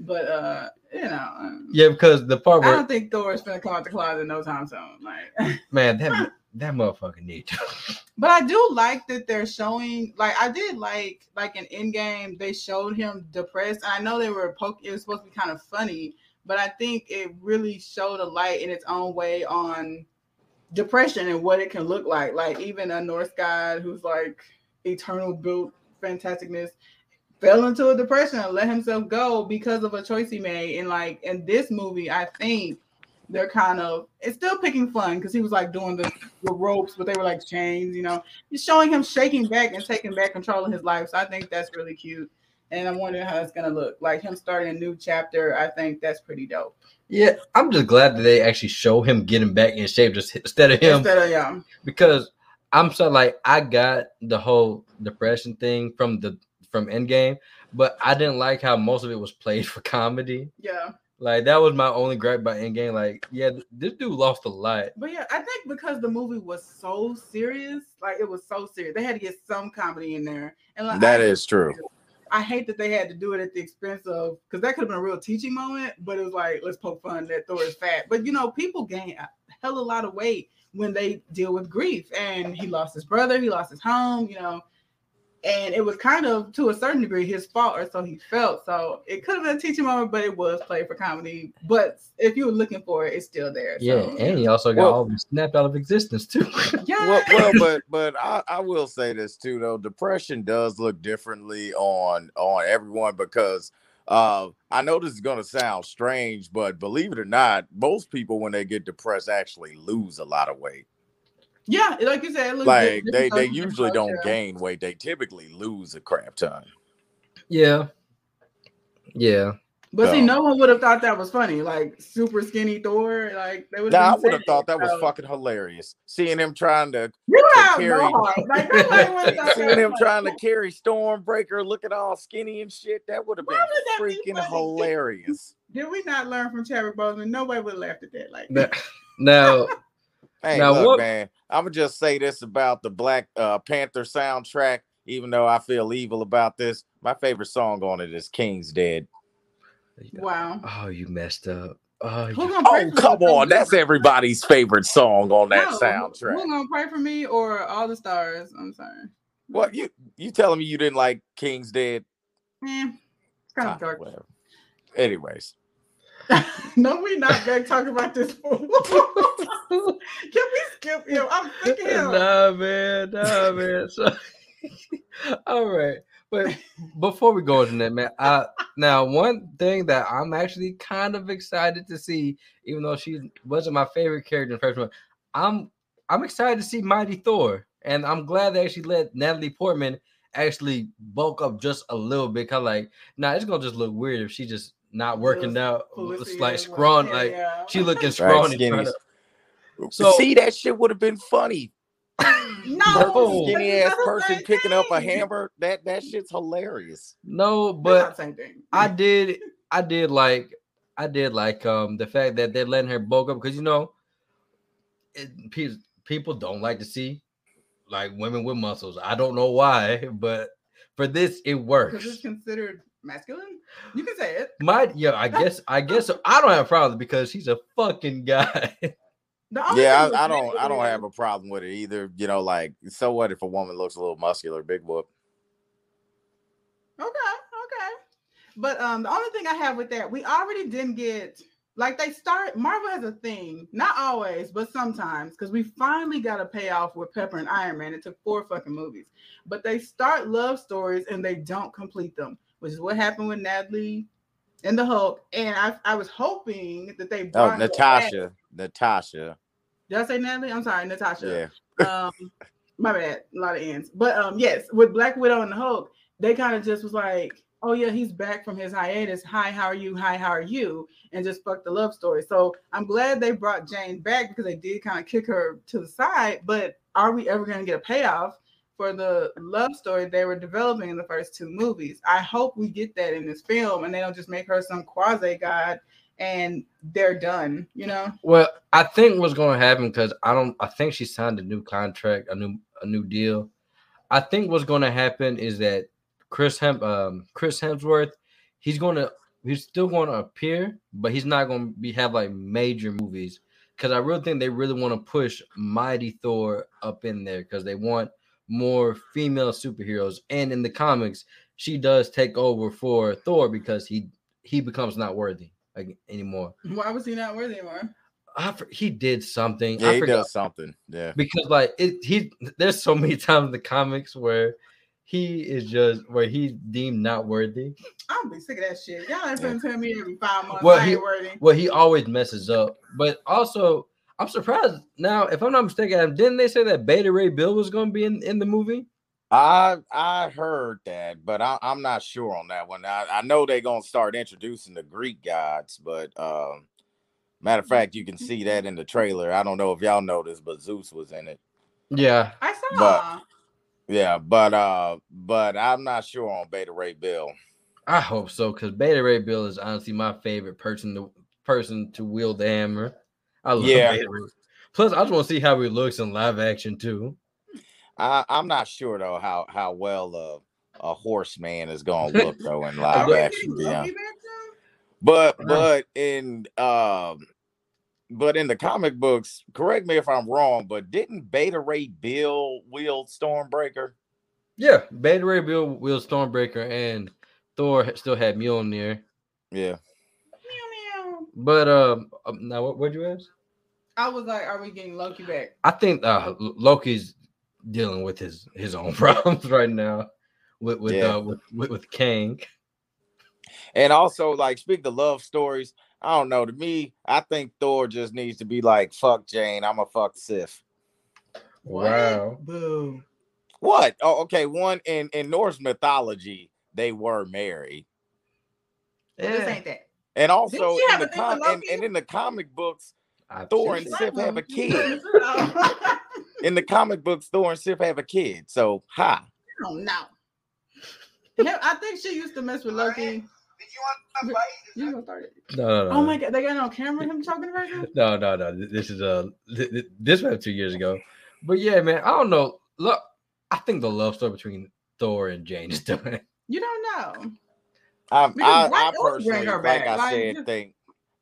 But uh, you know, yeah, because the part where I don't think Thor is gonna come out the closet in no time soon. Like, man, that that motherfucker need to. But I do like that they're showing. Like, I did like like in Endgame, they showed him depressed. I know they were poke. It was supposed to be kind of funny, but I think it really showed a light in its own way on depression and what it can look like. Like, even a Norse god who's like eternal built fantasticness fell into a depression and let himself go because of a choice he made. And like in this movie, I think they're kind of, it's still picking fun because he was like doing the, the ropes, but they were like chains, you know, just showing him shaking back and taking back control of his life. So I think that's really cute. And I'm wondering how it's going to look. Like him starting a new chapter, I think that's pretty dope. Yeah, I'm just glad that they actually show him getting back in shape just instead of him. Instead of, yeah. Because I'm so like, I got the whole depression thing from the from Endgame, but I didn't like how most of it was played for comedy. Yeah. Like, that was my only gripe by Endgame. Like, yeah, this dude lost a lot. But yeah, I think because the movie was so serious, like, it was so serious, they had to get some comedy in there. And like, that I, is true. I hate that they had to do it at the expense of, because that could have been a real teaching moment, but it was like, let's poke fun that Thor is fat. But, you know, people gain a hell of a lot of weight when they deal with grief. And he lost his brother, he lost his home, you know. And it was kind of, to a certain degree, his fault, or so he felt. So it could have been a teaching moment, but it was played for comedy. But if you were looking for it, it's still there. So. Yeah, and he also got well, all snapped out of existence, too. Yeah. Well, well, but but I, I will say this, too, though. Depression does look differently on, on everyone, because uh, I know this is going to sound strange, but believe it or not, most people, when they get depressed, actually lose a lot of weight. Yeah, like you said, it like they, they usually don't yeah. gain weight. They typically lose a crap ton. Yeah. Yeah. But so. See, no one would have thought that was funny. Like, super skinny Thor. Like, they would nah, I would have thought that so. was fucking hilarious. Seeing him trying to, to carry like, seeing him trying to carry Stormbreaker looking all skinny and shit. That would have been freaking be hilarious. Did we not learn from Chadwick Boseman? Nobody would have laughed at that. Like, no. no. Hey, now, look, what? man, I'm going to just say this about the Black uh, Panther soundtrack, even though I feel evil about this. My favorite song on it is King's Dead. Wow. Oh, you messed up. Oh, you... oh come on. That's everybody's favorite song on that no, soundtrack. Who's going to pray for me or All the Stars? I'm sorry. What? You you telling me you didn't like King's Dead? Eh, it's kind of ah, dark. Whatever. Anyways. No, we're not going to talk about this. Can we skip him? I'm sick of him. Nah, man. Nah, man. So, all right. But before we go into that, man, I, now one thing that I'm actually kind of excited to see, even though she wasn't my favorite character in the first one, I'm, I'm excited to see Mighty Thor. And I'm glad they actually let Natalie Portman actually bulk up just a little bit. Because, like, nah, it's going to just look weird if she just not working out, like scrawny, like yeah. she looking scrawny. Right, so see, that shit would have been funny. No, skinny ass person picking thing. up a hammer. That that shit's hilarious. No, but I did, I did like, I did like um the fact that they're letting her bulk up, because you know, it, people don't like to see like women with muscles. I don't know why, but for this it works. Because it's considered masculine? You can say it. My yeah, I guess I guess so. I don't have a problem because he's a fucking guy. Yeah, I, I don't I don't have a problem with it either. You know, like, so what if a woman looks a little muscular? Big whoop. Okay, okay. But um, the only thing I have with that, we already didn't get, like, they start, Marvel has a thing, not always, but sometimes, because we finally got a payoff with Pepper and Iron Man. It took four fucking movies, but they start love stories and they don't complete them. Which is what happened with Natalie and the Hulk, and I I was hoping that they brought oh Natasha Natasha. Did I say Natalie? I'm sorry, Natasha. Yeah. um, my bad. A lot of ends. But um, yes, with Black Widow and the Hulk, they kind of just was like, oh yeah, he's back from his hiatus. Hi, how are you? Hi, how are you? And just fuck the love story. So I'm glad they brought Jane back because they did kind of kick her to the side. But are we ever going to get a payoff for the love story they were developing in the first two movies? I hope we get that in this film and they don't just make her some quasi-god and they're done, you know? Well, I think what's going to happen, because I don't, I think she signed a new contract, a new, a new deal. I think what's going to happen is that Chris Hem, um, Chris Hemsworth, he's going to, he's still going to appear, but he's not going to be have like major movies, because I really think they really want to push Mighty Thor up in there because they want more female superheroes. And in the comics, she does take over for Thor because he he becomes not worthy anymore. Why was he not worthy anymore? I, he did something. Yeah, I he forgot. does something. Yeah, because like it, he there's so many times in the comics where he is just where he's deemed not worthy. I'm be sick of that shit. Y'all ain't gonna tell me every five months well, I ain't he, worthy. Well, he always messes up. But also, I'm surprised now. If I'm not mistaken, didn't they say that Beta Ray Bill was gonna be in, in the movie? I I heard that, but I, I'm not sure on that one. I, I know they're gonna start introducing the Greek gods, but um, matter of fact, you can see that in the trailer. I don't know if y'all noticed, but Zeus was in it. Yeah, I saw. But, yeah, but uh, but I'm not sure on Beta Ray Bill. I hope so, because Beta Ray Bill is honestly my favorite person to person to wield the hammer. I love yeah. Beta Ray. Plus, I just want to see how he looks in live action too. I, I'm not sure though how how well uh, a horseman is gonna look though in live action. Yeah. But but in um but in the comic books, correct me if I'm wrong, but didn't Beta Ray Bill wield Stormbreaker? Yeah, Beta Ray Bill wield Stormbreaker, and Thor still had Mjolnir. Yeah. But um, now what what'd you ask? I was like, are we getting Loki back? I think uh, Loki's dealing with his his own problems right now with with yeah. uh with, with, with Kang. And also, like, speak to love stories, I don't know, to me I think Thor just needs to be like, fuck Jane, I'm a fuck Sif. Wow. Boo. What? Oh, okay. One, in in Norse mythology they were married. Yeah. Well, this ain't that. And also in the com- and, and in the comic books I Thor and Sif have a kid. In the comic books, Thor and Sif have a kid. So, ha. I don't know. I think she used to mess with Loki. Right. Did you want to fight? You gonna start it? No, no, no. Oh my God, they got it on camera. Him talking about him? No, no, no. This is a uh, this was two years ago. But yeah, man, I don't know. Look, I think the love story between Thor and Jane is doing. You don't know. Um, I, I personally, like back. I said, like, think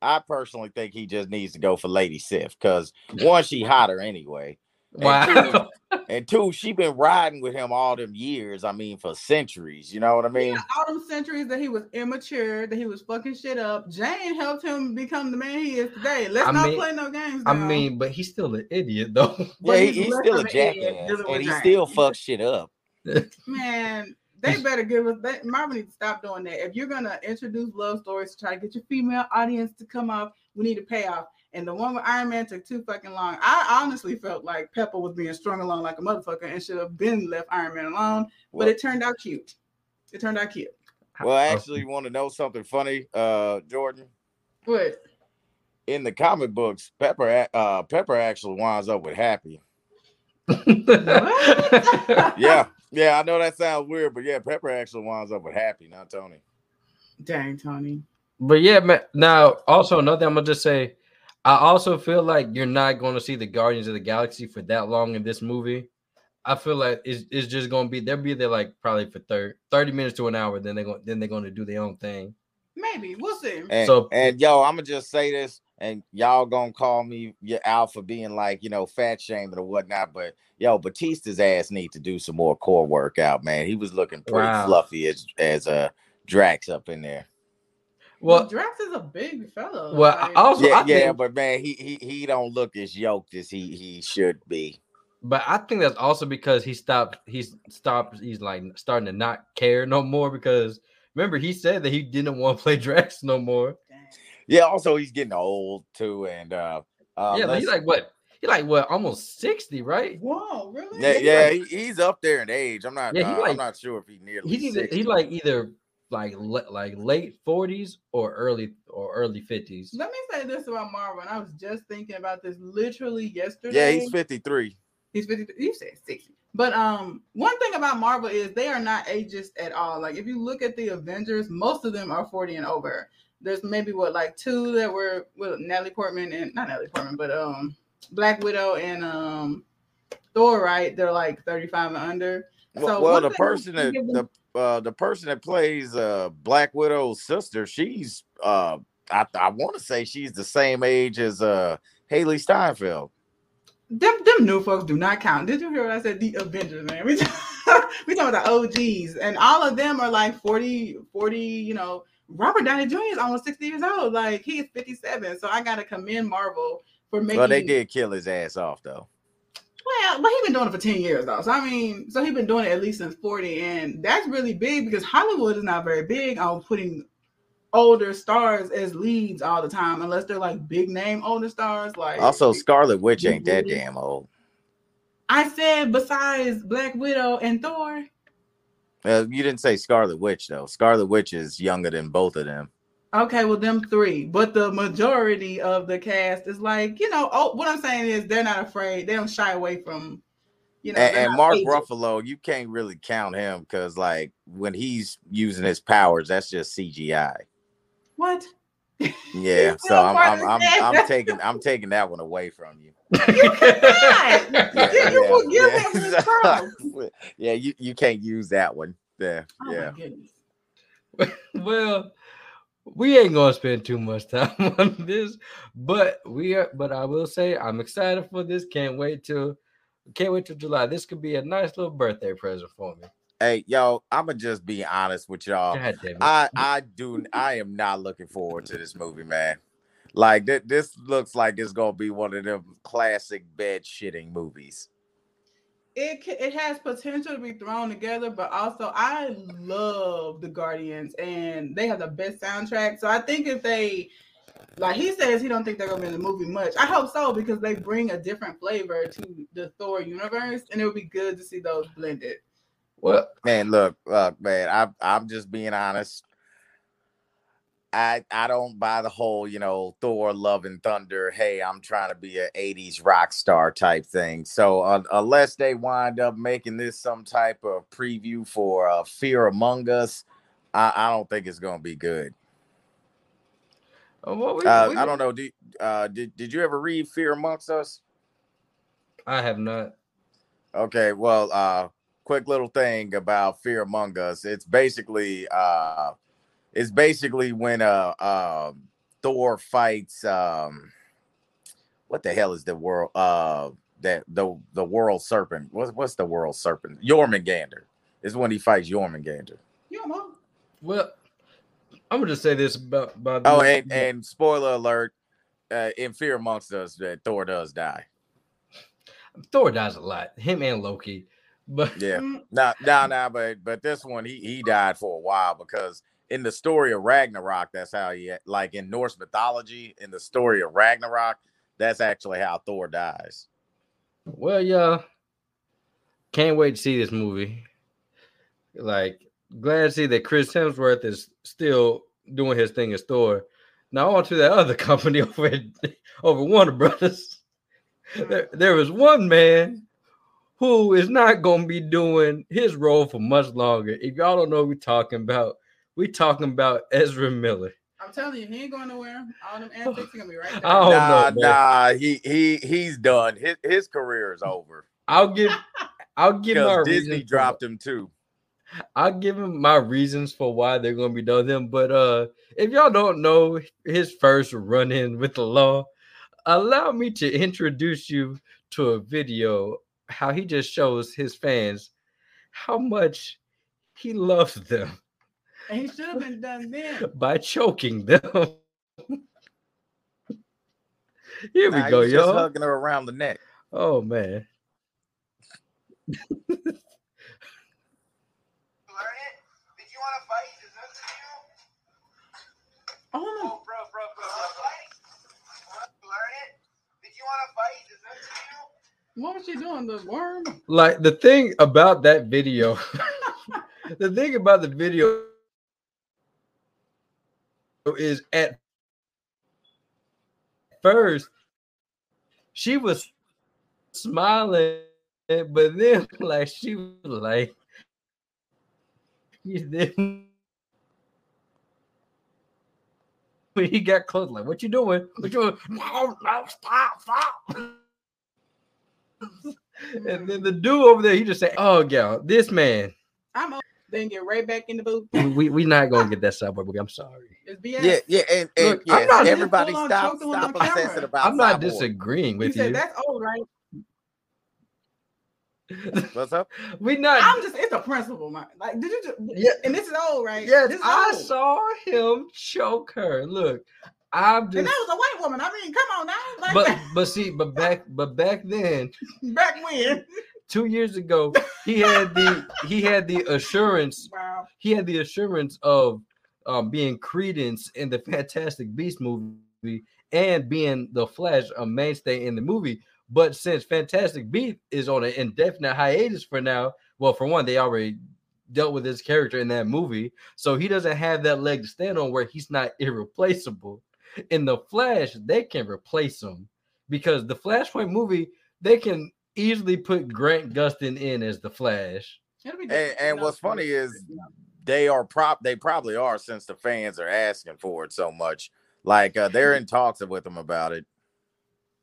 I personally think he just needs to go for Lady Sif because one, she hotter anyway. Wow. And two, and two, she been riding with him all them years. I mean, for centuries. You know what I mean? Yeah, all them centuries that he was immature, that he was fucking shit up. Jane helped him become the man he is today. Let's I not mean, play no games. Now. I mean, but he's still an idiot, though. Yeah, he, he's, he's still a jackass, and he Jane. still fucks shit up. Man, they better give us that. Marvel needs to stop doing that. If you're gonna introduce love stories to try to get your female audience to come up, we need a payoff. And the one with Iron Man took too fucking long. I honestly felt like Pepper was being strung along like a motherfucker and should have been left Iron Man alone. Well, but it turned out cute. It turned out cute. Well, I actually want to know something funny, uh, Jordan. What? In the comic books, Pepper uh, Pepper actually winds up with Happy. yeah. Yeah, I know that sounds weird, but yeah, Pepper actually winds up with Happy, not Tony. Dang, Tony. But yeah, man. Now, also another thing I'm going to just say, I also feel like you're not going to see the Guardians of the Galaxy for that long in this movie. I feel like it's, it's just going to be, they'll be there like probably for thirty, thirty minutes to an hour. Then they're going, then they're going to do their own thing. Maybe we'll see. And, so, and yo, I'm gonna just say this, and y'all gonna call me your alpha being like, you know, fat shaming or whatnot. But yo, Batista's ass need to do some more core workout, man. He was looking pretty wow. fluffy as as a uh, Drax up in there. Well, Drax is a big fellow. Well, like, also, yeah, I yeah think, but man, he he he don't look as yoked as he he should be. But I think that's also because he stopped. He's stopped. He's like starting to not care no more because Remember, he said that he didn't want to play Drax no more. Yeah, also he's getting old too, and uh, um, yeah, he's like what? He like what? Almost sixty, right? Whoa, really? Yeah, yeah, he, he's up there in age. I'm not. Yeah, uh, like, I'm not sure if he nearly. He's either, sixty. He like either like le- like late forties or early or early fifties. Let me say this about Marvin. I was just thinking about this literally yesterday. Yeah, he's fifty-three. He's fifty-three. You said sixty. But um, one thing about Marvel is they are not ageist at all. Like if you look at the Avengers, most of them are forty and over. There's maybe what like two that were with Natalie Portman and not Natalie Portman, but um. Black Widow and um Thor, right? They're like thirty-five and under. So well, the person that them- the uh, the person that plays uh Black Widow's sister, she's uh I, I want to say she's the same age as uh Haley Steinfeld. Them them new folks do not count. Did you hear what I said? The Avengers, man. We just, we talking about O Gs, and all of them are like forty, forty, you know. Robert Downey Junior is almost sixty years old. Like he is fifty-seven. So I gotta commend Marvel. Making, well, they did kill his ass off though. Well, well, he's been doing it for ten years though. So I mean, so he's been doing it at least since forty, and that's really big because Hollywood is not very big on putting older stars as leads all the time, unless they're like big name older stars. Like also, Scarlet Witch ain't that damn old. I said besides Black Widow and Thor. Uh, you didn't say Scarlet Witch though. Scarlet Witch is younger than both of them. Okay, well, them three, but the majority of the cast is like, you know, oh, what I'm saying is they're not afraid. They don't shy away from, you know. And, and Mark aged. Ruffalo, you can't really count him because, like, when he's using his powers, that's just C G I. What? Yeah, so I'm I'm, I'm I'm taking I'm taking that one away from you. You cannot. yeah, you will give him his powers. Yeah, you you can't use that one. Yeah, oh yeah. My goodness. Well. We ain't gonna spend too much time on this, but we are. But I will say I'm excited for this. Can't wait till, can't wait till July. This could be a nice little birthday present for me. Hey, yo, I'ma just be honest with y'all. God damn it. I I do I am not looking forward to this movie, man. Like th- this looks like it's gonna be one of them classic bed shitting movies. It it has potential to be thrown together, but also I love the Guardians, and they have the best soundtrack. So I think if they, like he says, he don't think they're gonna be in the movie much. I hope so because they bring a different flavor to the Thor universe, and it would be good to see those blended. Well, man, look, look, man, I'm I'm just being honest. I, I don't buy the whole, you know, Thor, Love, and Thunder, hey, I'm trying to be an eighties rock star type thing. So uh, unless they wind up making this some type of preview for uh, Fear Among Us, I, I don't think it's going to be good. Uh, what we, uh, we, I don't know. Do, uh, did, did you ever read Fear Amongst Us? I have not. Okay, well, uh, quick little thing about Fear Among Us. It's basically... Uh, It's basically when uh, uh, Thor fights um, what the hell is the world uh, that the the world serpent? What's what's the world serpent? Jormungandr is when he fights Jormungandr. Yeah, Mom. Well, I'm gonna just say this about. about oh, and, and spoiler alert! Uh, in Fear Amongst Us, that Thor does die. Thor dies a lot. Him and Loki, but yeah, no, no, no. But but this one, he he died for a while because. In the story of Ragnarok, that's how he, like in Norse mythology, in the story of Ragnarok, that's actually how Thor dies. Well, yeah. Can't wait to see this movie. Like, glad to see that Chris Hemsworth is still doing his thing as Thor. Now on to that other company over, over Warner Brothers. There, there is one man who is not going to be doing his role for much longer. If y'all don't know what we're talking about, we talking about Ezra Miller. I'm telling you, he ain't going nowhere. All them antics are gonna be right there. I don't nah, know, nah, he he he's done. His his career is over. I'll give I'll give my Disney dropped him too. I'll give him my reasons for why they're gonna be done with him. But uh, if y'all don't know his first run-in with the law, allow me to introduce you to a video how he just shows his fans how much he loves them. And he should have been done then. By choking them. Here nah, we go, he's y'all. Just hugging her around the neck. Oh, man. Learn it? Did you want to fight? What was she doing? The worm? Like, the thing about that video, the thing about the video is at first she was smiling, but then like she was like, you didn't. When he got close, like, what you doing? What you doing? No, no, stop, stop. And then the dude over there, he just said, oh, y'all, this man. I'm over. Then get right back in the booth. we we not going to get that Cyborg movie. I'm sorry. It's B S. Yeah, yeah, and, and look, yes, not, everybody stop, stop obsessing about I'm not Cyborg. Disagreeing with you. You said that's old, right? What's up? We not. I'm just, it's a principle, man. Like, did you just, yeah. And this is old, right? Yes, this is I old. Saw him choke her. Look. I'm just, and that was a white woman. I mean, come on now. Like, but but see, but back but back then, back when two years ago, he had the he had the assurance. Wow. He had the assurance of um, being Credence in the Fantastic Beasts movie and being the Flash, a mainstay in the movie. But since Fantastic Beasts is on an indefinite hiatus for now, well, for one, they already dealt with his character in that movie, so he doesn't have that leg to stand on where he's not irreplaceable. In the Flash, they can replace him because the Flashpoint movie, they can easily put Grant Gustin in as the Flash. And, and what's funny is they are prop. They probably are, since the fans are asking for it so much. Like uh, they're in talks with them about it.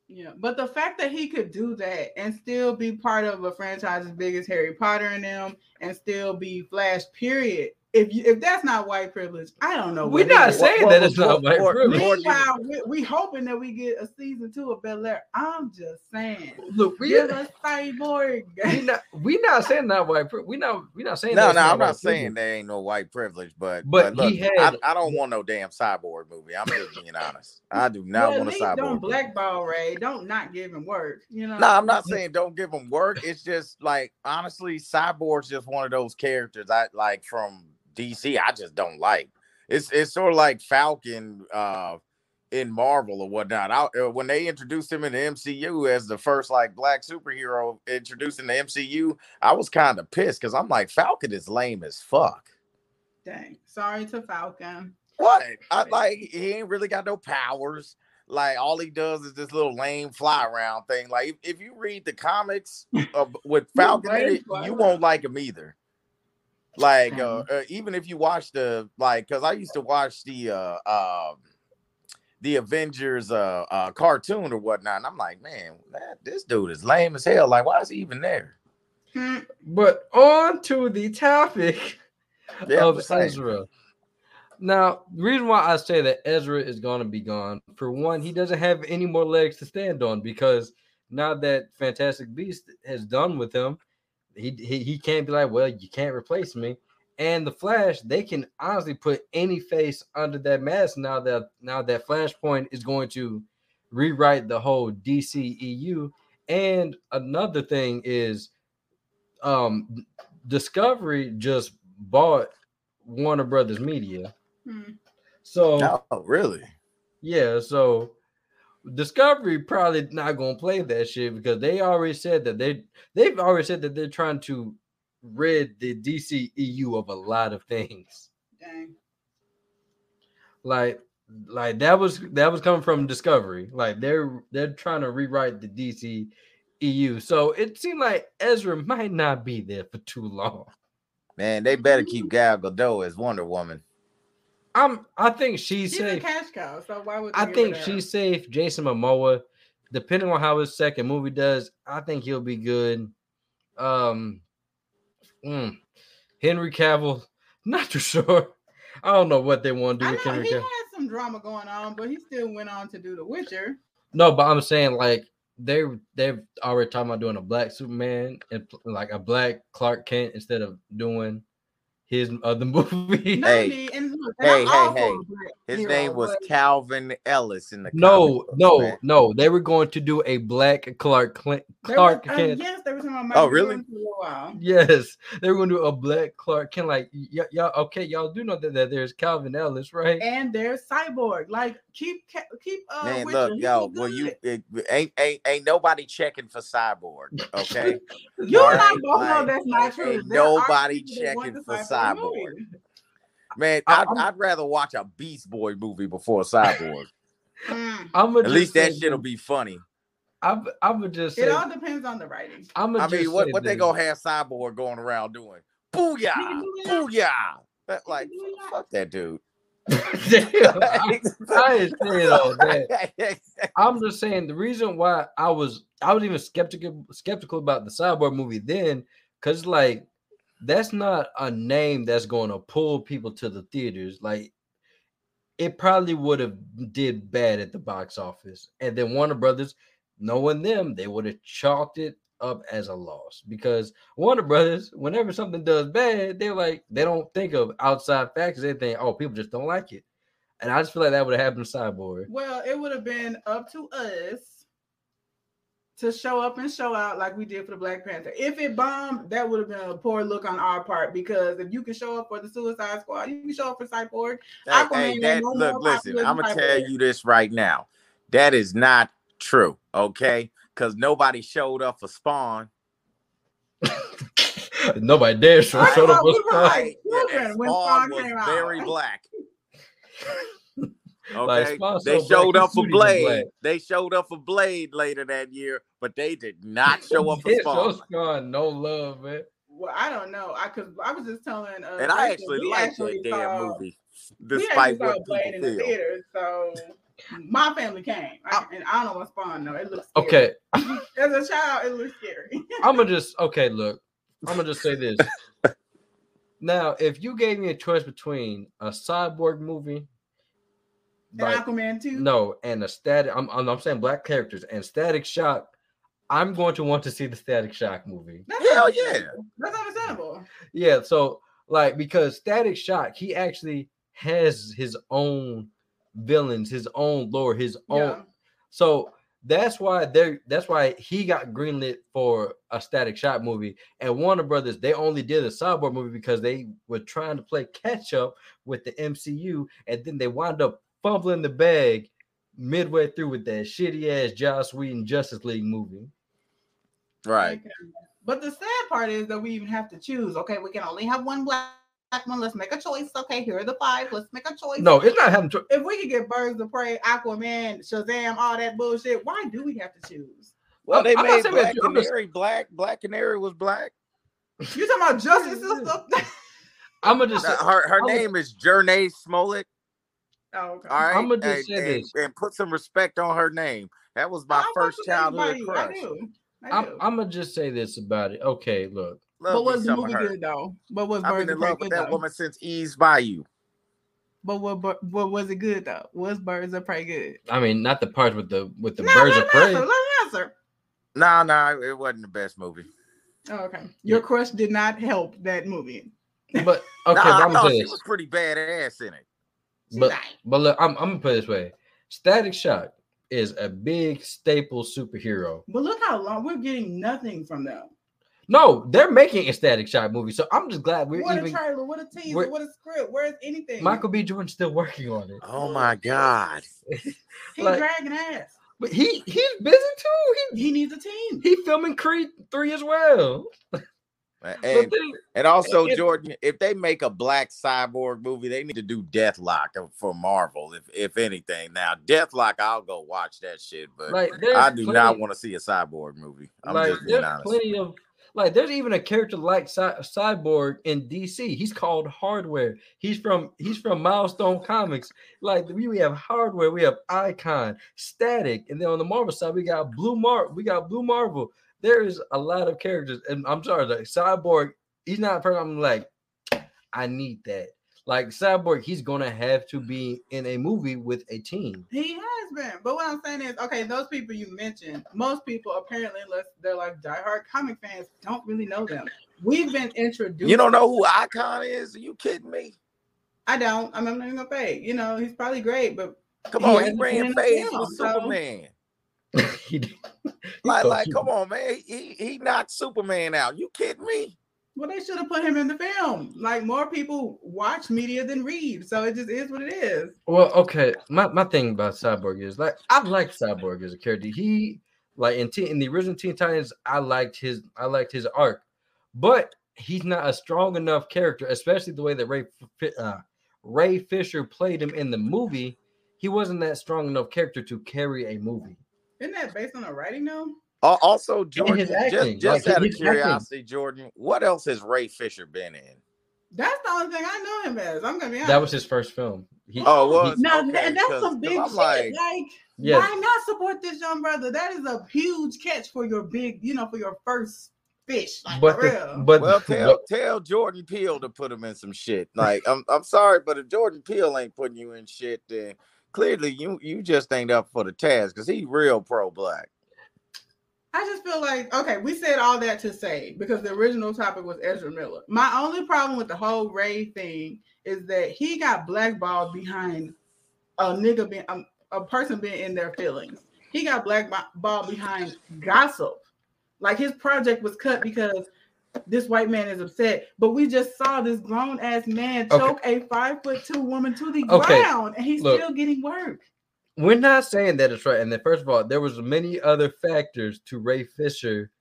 Yeah, but the fact that he could do that and still be part of a franchise as big as Harry Potter and them, and still be Flash, period. If you, if that's not white privilege, I don't know. We're not is. saying or, that or, it's or, not white or, privilege. Meanwhile, we, we hoping that we get a season two of Bel Air. I'm just saying. Look, we're a Cyborg. We're not, we not saying that white privilege. We're not, we not saying no, that. No, no, I'm not saying privilege. There ain't no white privilege, but, but, but look, he had, I, I don't want no damn Cyborg movie. I'm just being honest. I do not want a Cyborg don't movie. Blackball Ray. Don't not give him work. You know? No, I'm not saying don't give him work. It's just like, honestly, Cyborg's just one of those characters I like from D C, I just don't like. It's it's sort of like Falcon uh, in Marvel or whatnot. I, when they introduced him in the M C U as the first like black superhero introduced in the M C U, I was kind of pissed because I'm like, Falcon is lame as fuck. Dang, sorry to Falcon. What? I like he ain't really got no powers. Like all he does is this little lame fly around thing. Like if, if you read the comics of, with Falcon, in it, you won't like him either. Like uh, uh, even if you watch the like, because I used to watch the uh, uh, the Avengers uh, uh, cartoon or whatnot, and I'm like, man, that, this dude is lame as hell. Like, why is he even there? But on to the topic yeah, of Ezra. Now, the reason why I say that Ezra is going to be gone, for one, he doesn't have any more legs to stand on because now that Fantastic Beast has done with him. He, he he can't be like, well, you can't replace me. And the Flash, they can honestly put any face under that mask now that now that Flashpoint is going to rewrite the whole D C E U. And another thing is um Discovery just bought Warner Brothers Media. Hmm. So oh, really? Yeah, so Discovery probably not gonna play that shit because they already said that they they've already said that they're trying to rid the D C E U of a lot of things. Dang. Like like that was that was coming from Discovery. Like they're they're trying to rewrite the D C E U. So it seemed like Ezra might not be there for too long. Man, they better keep Gal Gadot as Wonder Woman. I'm, I think she's, she's safe. A cash cow, so why would I think she's safe? Jason Momoa, depending on how his second movie does, I think he'll be good. Um, mm, Henry Cavill, not too sure. I don't know what they want to do I with know, Henry he Cavill. He had some drama going on, but he still went on to do The Witcher. No, but I'm saying like they they've already talking about doing a black Superman and like a black Clark Kent instead of doing his other movie. Hey, hey, hey, hey, His Hero, name was Calvin Ellis in the no, books, no, man. no. They were going to do a black Clark Clint, Clark was, Kent. Uh, yes, there was on my oh really? For a while. Yes, they were going to do a black Clark Kent. Like y'all, y- okay, y'all do know that, that there's Calvin Ellis, right? And there's Cyborg. Like keep keep. Uh, man, look, you. yo, well you it, ain't ain't ain't nobody checking for Cyborg, okay? You're right? Not both like, know that's not true. Ain't nobody checking for Cyborg. Man, I'd, I'd rather watch a Beast Boy movie before a Cyborg. I'm At least that shit'll be funny. I'm, I'm gonna just. Say, it all depends on the writing. I'm I mean, what, what they gonna have Cyborg going around doing? Booyah! Booyah! That, like, fuck that dude. Damn, I, I ain't saying all that. I'm just saying the reason why I was I was even skeptical skeptical about the Cyborg movie then, because like. That's not a name that's going to pull people to the theaters. Like, it probably would have did bad at the box office. And then Warner Brothers, knowing them, they would have chalked it up as a loss. Because Warner Brothers, whenever something does bad, they're like, they don't think of outside factors. They think, oh, people just don't like it. And I just feel like that would have happened to Cyborg. Well, it would have been up to us to show up and show out like we did for the Black Panther. If it bombed, that would have been a poor look on our part, because if you can show up for the Suicide Squad, you can show up for Cyborg. Hey, hey, that, no look, listen, I'm going to tell you this right now. That is not true, okay? Because nobody showed up for Spawn. Nobody did show up for Spawn. Right. Spawn was came out. Very black. Okay, like they showed up for Blade. Black. They showed up for Blade later that year, but they did not show up for Spawn. Spawn, no love, man. Well, I don't know. I could. I was just telling. Uh, and I actually liked that damn movie, despite what people feel. We actually saw Blade in the theater, so my family came. I, and I don't want Spawn though. It looks scary. Okay. As a child, it looks scary. I'm gonna just okay. Look, I'm gonna just say this. Now, if you gave me a choice between a Cyborg movie. Like, and Aquaman too. No, and a static. I'm, I'm saying black characters and Static Shock. I'm going to want to see the Static Shock movie. That's Hell yeah, that's understandable. Yeah, so like because Static Shock, he actually has his own villains, his own lore, his own. Yeah. So that's why they that's why he got greenlit for a Static Shock movie. And Warner Brothers, they only did a Cyborg movie because they were trying to play catch up with the M C U, and then they wound up fumbling the bag midway through with that shitty ass Joss Whedon Justice League movie. Right. Okay. But the sad part is that we even have to choose. Okay, we can only have one black one. Let's make a choice. Okay, here are the five. Let's make a choice. No, it's not having choice. If we could get Birds of Prey, Aquaman, Shazam, all that bullshit, why do we have to choose? Well, they I'm made Black Canary black. Black Canary was black. You talking about Justice System? I'm gonna just now, her her I'm name gonna... is Jernay Smollett. Oh, okay. All right, I'm gonna just and, say and, this. and put some respect on her name. That was my first childhood crush. I do. I do. I'm, I'm gonna just say this about it. Okay, look. Love but was the movie good though? But was I've been in love with that though? woman since Eve's Bayou. But what, but what was it good though? Was Birds of Prey good? I mean, not the parts with the with the no, Birds no, of Prey. No, no, nah, nah, it wasn't the best movie. Oh, okay, your yeah. crush did not help that movie. But okay, nah, but I'm she was pretty badass in it. But but look, I'm I'm gonna put it this way: Static Shock is a big staple superhero. But look how long we're getting nothing from them. No, they're making a Static Shock movie, so I'm just glad we're what even. What a trailer! What a teaser! What a script! Where's anything? Michael B. Jordan's still working on it. Oh my god, he's like, dragging ass. But he he's busy too. He he needs a team. He's filming Creed three as well. And, and also, Jordan, if they make a black Cyborg movie, they need to do Deathlock for Marvel, if if anything. Now, Deathlock, I'll go watch that shit, but like, I do plenty, not want to see a Cyborg movie. I'm like, just being honest. Plenty of, like, there's even a character like Cy- Cyborg in D C. He's called Hardware. He's from he's from Milestone Comics. Like we, we have Hardware, we have Icon, Static, and then on the Marvel side, we got Blue Mar, we got Blue Marvel. There is a lot of characters, and I'm sorry, like Cyborg, he's not a person I'm like, I need that. Like Cyborg, he's gonna have to be in a movie with a team. He has been, but what I'm saying is, okay, those people you mentioned, most people apparently, unless they're like diehard comic fans, don't really know them. We've been introduced. You don't know who Icon is? Are you kidding me? I don't. I'm not even gonna fake. You know, he's probably great, but come on, he, he ran fades with Superman. like, like, come on, man. He he knocked Superman out. You kidding me? Well, they should have put him in the film. Like, more people watch media than read, so it just is what it is. Well, okay. My my thing about Cyborg is, like, I like Cyborg as a character. He like in T in the original Teen Titans, I liked his I liked his arc, but he's not a strong enough character, especially the way that Ray uh, Ray Fisher played him in the movie. He wasn't that strong enough character to carry a movie. Isn't that based on the writing, though? Uh, also, Jordan, just, just like, out of curiosity, acting. Jordan, what else has Ray Fisher been in? That's the only thing I know him as. I'm gonna be honest. That was his first film. He, oh, well, he, no, okay, and that's some big shit. Like, like yeah. why not support this young brother? That is a huge catch for your big, you know, for your first fish. Like, but, the, but well, tell but, tell Jordan Peele to put him in some shit. Like, I'm I'm sorry, but if Jordan Peele ain't putting you in shit, then clearly you you just ain't up for the task, because he's real pro black. I just feel like, okay, we said all that to say, because the original topic was Ezra Miller. My only problem with the whole Ray thing is that he got blackballed behind a nigga being, um, a person being in their feelings. He got blackballed behind gossip. Like, his project was cut because this white man is upset. But we just saw this grown-ass man choke okay. a five-foot-two woman to the okay. ground, and he's Look. still getting work. We're not saying that it's right. And then, first of all, there was many other factors to Ray Fisher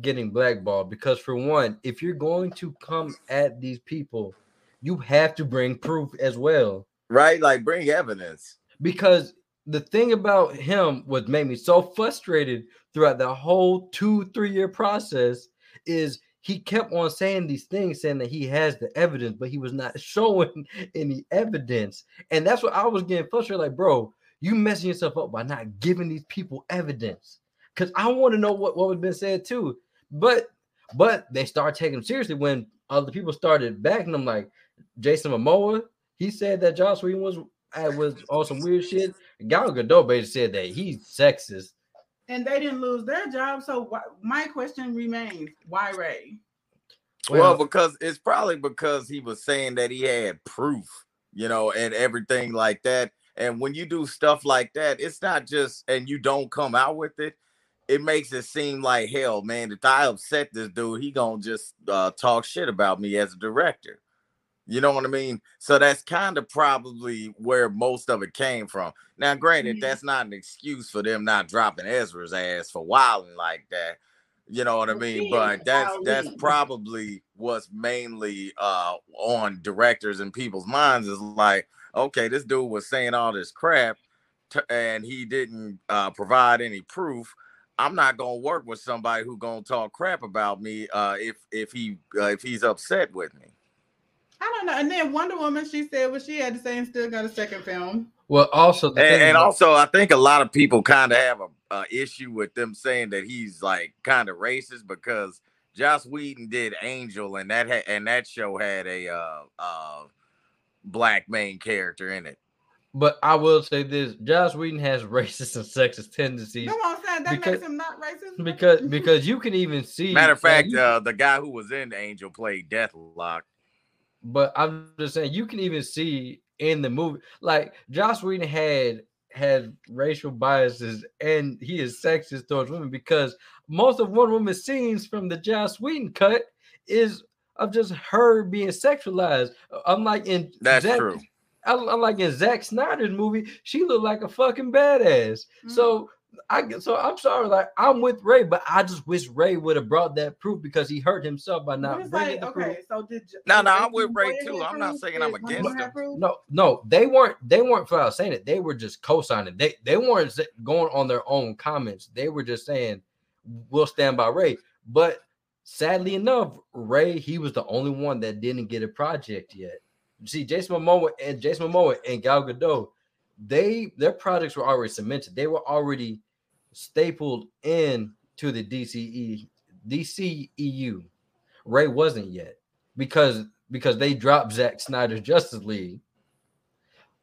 getting blackballed. Because, for one, if you're going to come at these people, you have to bring proof as well. Right? Like, bring evidence. Because the thing about him, what made me so frustrated throughout the whole two, three-year process, is he kept on saying these things, saying that he has the evidence, but he was not showing any evidence. And that's what I was getting frustrated. Like, bro, you messing yourself up by not giving these people evidence. Because I want to know what, what was been said too. But but they start taking them seriously when other people started backing them, like Jason Momoa. He said that Joss Whedon was was on some weird shit. Gal Gadot basically said that he's sexist. And they didn't lose their job. So why, my question remains, why Ray? Well, well, because it's probably because he was saying that he had proof, you know, and everything like that. And when you do stuff like that, it's not just, and you don't come out with it, it makes it seem like, hell, man, if I upset this dude, he gonna just uh, talk shit about me as a director. You know what I mean? So that's kind of probably where most of it came from. Now, granted, that's not an excuse for them not dropping Ezra's ass for wilding like that. You know what I mean? But that's that's probably what's mainly uh, on directors and people's minds is like, okay, this dude was saying all this crap to, and he didn't uh, provide any proof. I'm not going to work with somebody who's going to talk crap about me uh, if if he uh, if he's upset with me. I don't know. And then Wonder Woman, she said what she had to say and still got a second film. Well, also. The and and also, I think a lot of people kind of have a uh, issue with them saying that he's like kind of racist, because Joss Whedon did Angel, and that, ha and that show had a uh, uh, black main character in it. But I will say this: Joss Whedon has racist and sexist tendencies. Come on, son, that because, makes him not racist. Because because you can even see. Matter of fact, you, uh, the guy who was in Angel played Deathlock. But I'm just saying, you can even see in the movie, like Joss Whedon had had racial biases, and he is sexist towards women, because most of Wonder Woman's scenes from the Joss Whedon cut is of just her being sexualized. Unlike in that's Zack, true. Unlike in Zack Snyder's movie, she looked like a fucking badass. Mm-hmm. So I so I'm sorry, like I'm with Ray, but I just wish Ray would have brought that proof, because he hurt himself by not bringing the proof. So did no, no, I'm with Ray too. I'm not saying I'm against him. No, no, they weren't. They weren't flat out saying it. They were just co-signing. They they weren't going on their own comments. They were just saying, "We'll stand by Ray," but. Sadly enough, Ray, he was the only one that didn't get a project yet. You see, Jason Momoa and Jason Momoa and Gal Gadot, they their projects were already cemented. They were already stapled in to the D C E U. Ray wasn't yet, because because they dropped Zack Snyder's Justice League.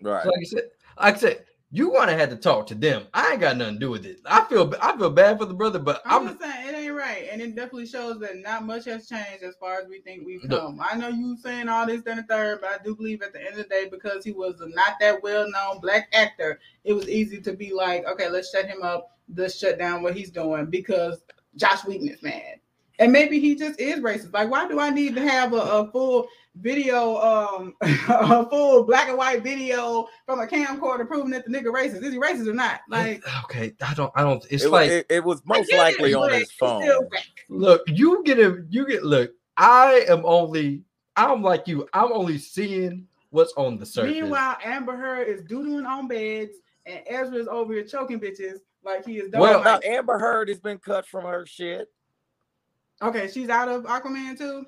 Right. So like I said, like I said, you want to have to talk to them. I ain't got nothing to do with it. I feel I feel bad for the brother, but I'm, I'm just saying it ain't. right, and it definitely shows that not much has changed as far as we think we've come. Look, I know you saying all this, then the third, but I do believe at the end of the day, because he was a not that well-known black actor, it was easy to be like, okay, let's shut him up, let's shut down what he's doing, because Josh Whedon is mad. And maybe he just is racist. Like, why do I need to have a, a full video, um, a full black and white video from a camcorder proving that the nigga racist? Is he racist or not? Like, okay, I don't, I don't. It's it like was, it, it was most likely it, on his phone. Look, you get him. You get look. I am only. I'm like you. I'm only seeing what's on the surface. Meanwhile, Amber Heard is doodling on beds, and Ezra is over here choking bitches like he is. Well, now, Amber Heard has been cut from her shit. Okay, she's out of Aquaman too.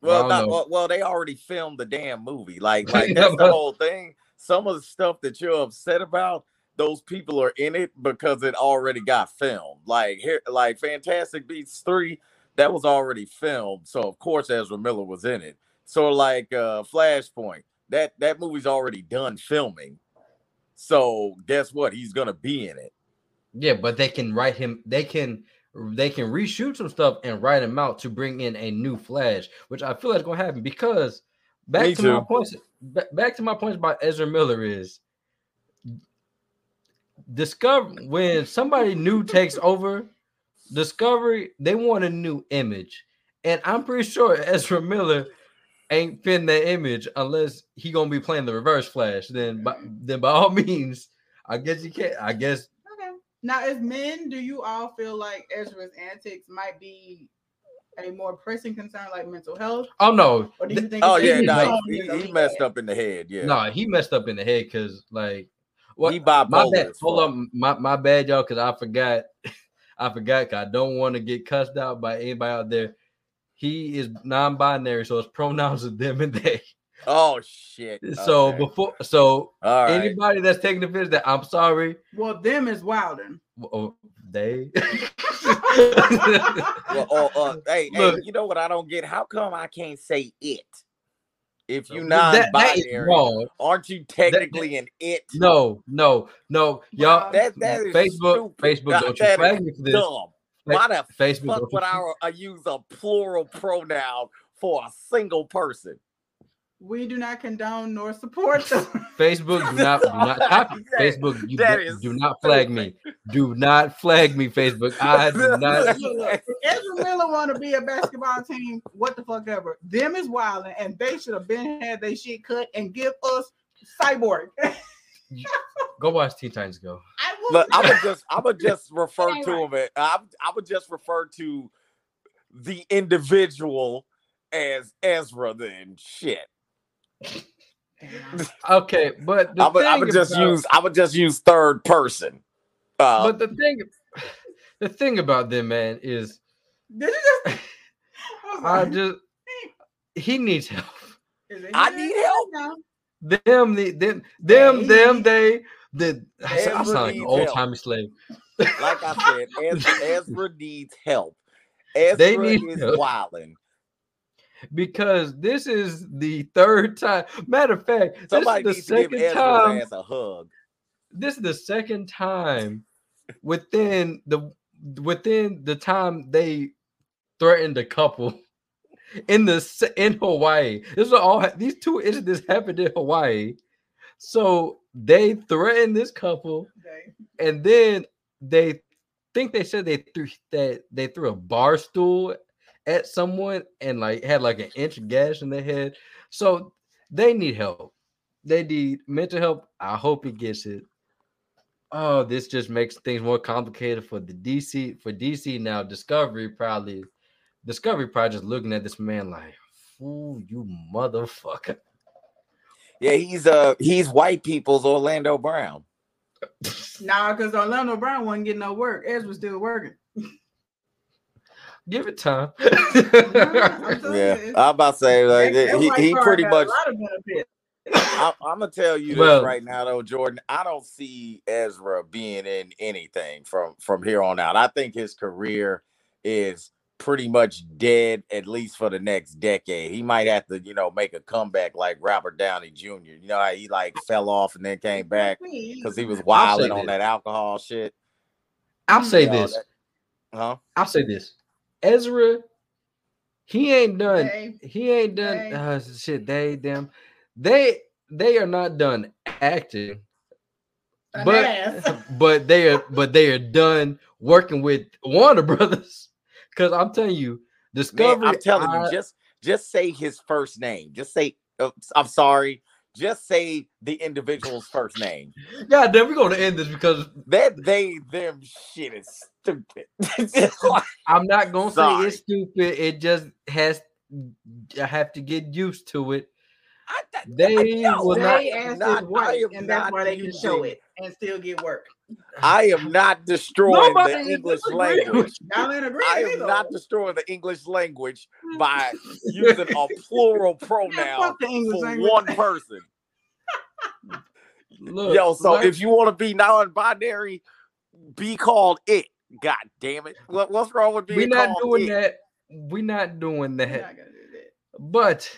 Well, not, well, well, they already filmed the damn movie. Like, like that's the whole thing. Some of the stuff that you're upset about, those people are in it because it already got filmed. Like here, like Fantastic Beasts three, that was already filmed. So of course Ezra Miller was in it. So like uh, Flashpoint, that that movie's already done filming. So guess what? He's gonna be in it. Yeah, but they can write him. They can. They can reshoot some stuff and write him out to bring in a new Flash, which I feel like is going to happen because back Me to too. my points, back to my points about Ezra Miller is discover when somebody new takes over Discovery, they want a new image, and I'm pretty sure Ezra Miller ain't fitting that image unless he gonna be playing the Reverse Flash. Then, by, then by all means, I guess you can't. I guess. Now, as men, do you all feel like Ezra's antics might be a more pressing concern, like mental health? Oh no! Or do you think? Oh yeah, no, he, he, he messed up in the head. Yeah, no, he messed up in the head because, like, what? He bipolar, my bad. Hold up, my my bad, y'all, because I forgot. I forgot. Cause I don't want to get cussed out by anybody out there. He is non-binary, so his pronouns are them and they. Oh shit! So okay. before, so right. anybody that's taking the offense, that I'm sorry. Well, them is Wilden. Well, they. well, oh, uh, hey, hey, you know what I don't get? How come I can't say it? If you non-binary, aren't you technically that, that, an it? No, no, no, y'all. That, that is Facebook, stupid. Facebook, don't that you flag me for this? Dumb. Why the Facebook fuck would I, I use a plural pronoun for a single person? We do not condone nor support them. Facebook, do not, do not copy. Facebook, you do, do not flag me. Do not flag me, Facebook. I do not. Ezra Miller want to be a basketball team. What the fuck ever. Them is wilding, and they should have been had they shit cut and give us Cyborg. Go watch Teen Titans Go. I would. Look, I would just, I would just refer to him. Right. I, I would just refer to the individual as Ezra. Then shit. Okay, but the I would, thing I would just about, use I would just use third person. Uh, but the thing, the thing about them, man, is did you just, I just he needs help. I need help. Now? Them, the, them, them, hey. them, they. The I sound like an old timey slave. Like I said, Ezra, Ezra needs help. Ezra they need is wilding. Because this is the third time. Matter of fact, somebody this is the needs second to give time. A hug. This is the second time within the within the time they threatened a couple in the in Hawaii. This is all these two incidents happened in Hawaii. So they threatened this couple, okay. and then they think they said they threw that they threw a bar stool at someone and like had like an inch gash in their head. So they need help. They need mental help. I hope he gets it. Oh, this just makes things more complicated for the D C for D C now. Discovery probably Discovery probably just looking at this man like, fool, you motherfucker. Yeah, he's uh he's white people's Orlando Brown. Nah, because Orlando Brown wasn't getting no work. Ezra's still working. Give it time. Yeah, I'm about to say like it, he, he pretty much. I, I'm gonna tell you well, this right now, though, Jordan. I don't see Ezra being in anything from from here on out. I think his career is pretty much dead, at least for the next decade. He might have to, you know, make a comeback like Robert Downey Junior You know, how he like fell off and then came back because he was wilding on that alcohol shit. I'll say you know, this. That, huh? I'll say this. Ezra, he ain't done. They, he ain't done. They, uh, shit, they, them, they, they are not done acting, but but they are but they are done working with Warner Brothers. Because I'm telling you, Discovery. Man, I'm telling I, you, just just say his first name. Just say, uh, I'm sorry. Just say the individual's first name. God damn, we're going to end this because that they them shit is stupid. I'm not going to say it's stupid. It just has. I have to get used to it. I, I, they I will they not, not, work, I am and that's why they can show it and still get work. I am not destroying Nobody the English language. I am either. not destroying the English language by using a plural pronoun for language. one person. Look, Yo, so look. if you want to be non-binary, be called it. God damn it! What, what's wrong with being We're not called doing it? that. We're not doing that. We're not gonna do that. But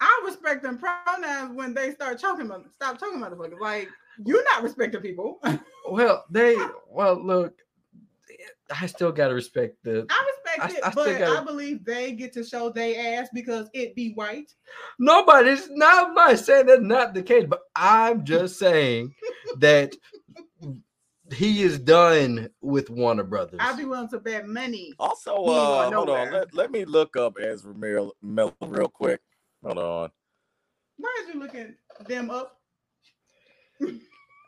I respect them pronouns when they start choking. Stop choking, motherfuckers! Like. You're not respecting people. well, they, well, look, I still got to respect the. I respect I, it, I, I but gotta, I believe they get to show they ass because it be white. Nobody's not, I'm not saying that's not the case, but I'm just saying that he is done with Warner Brothers. I'd be willing to bet money. Also, uh, hold on, let, let me look up Ezra Miller real quick. Hold on. Why is you looking them up?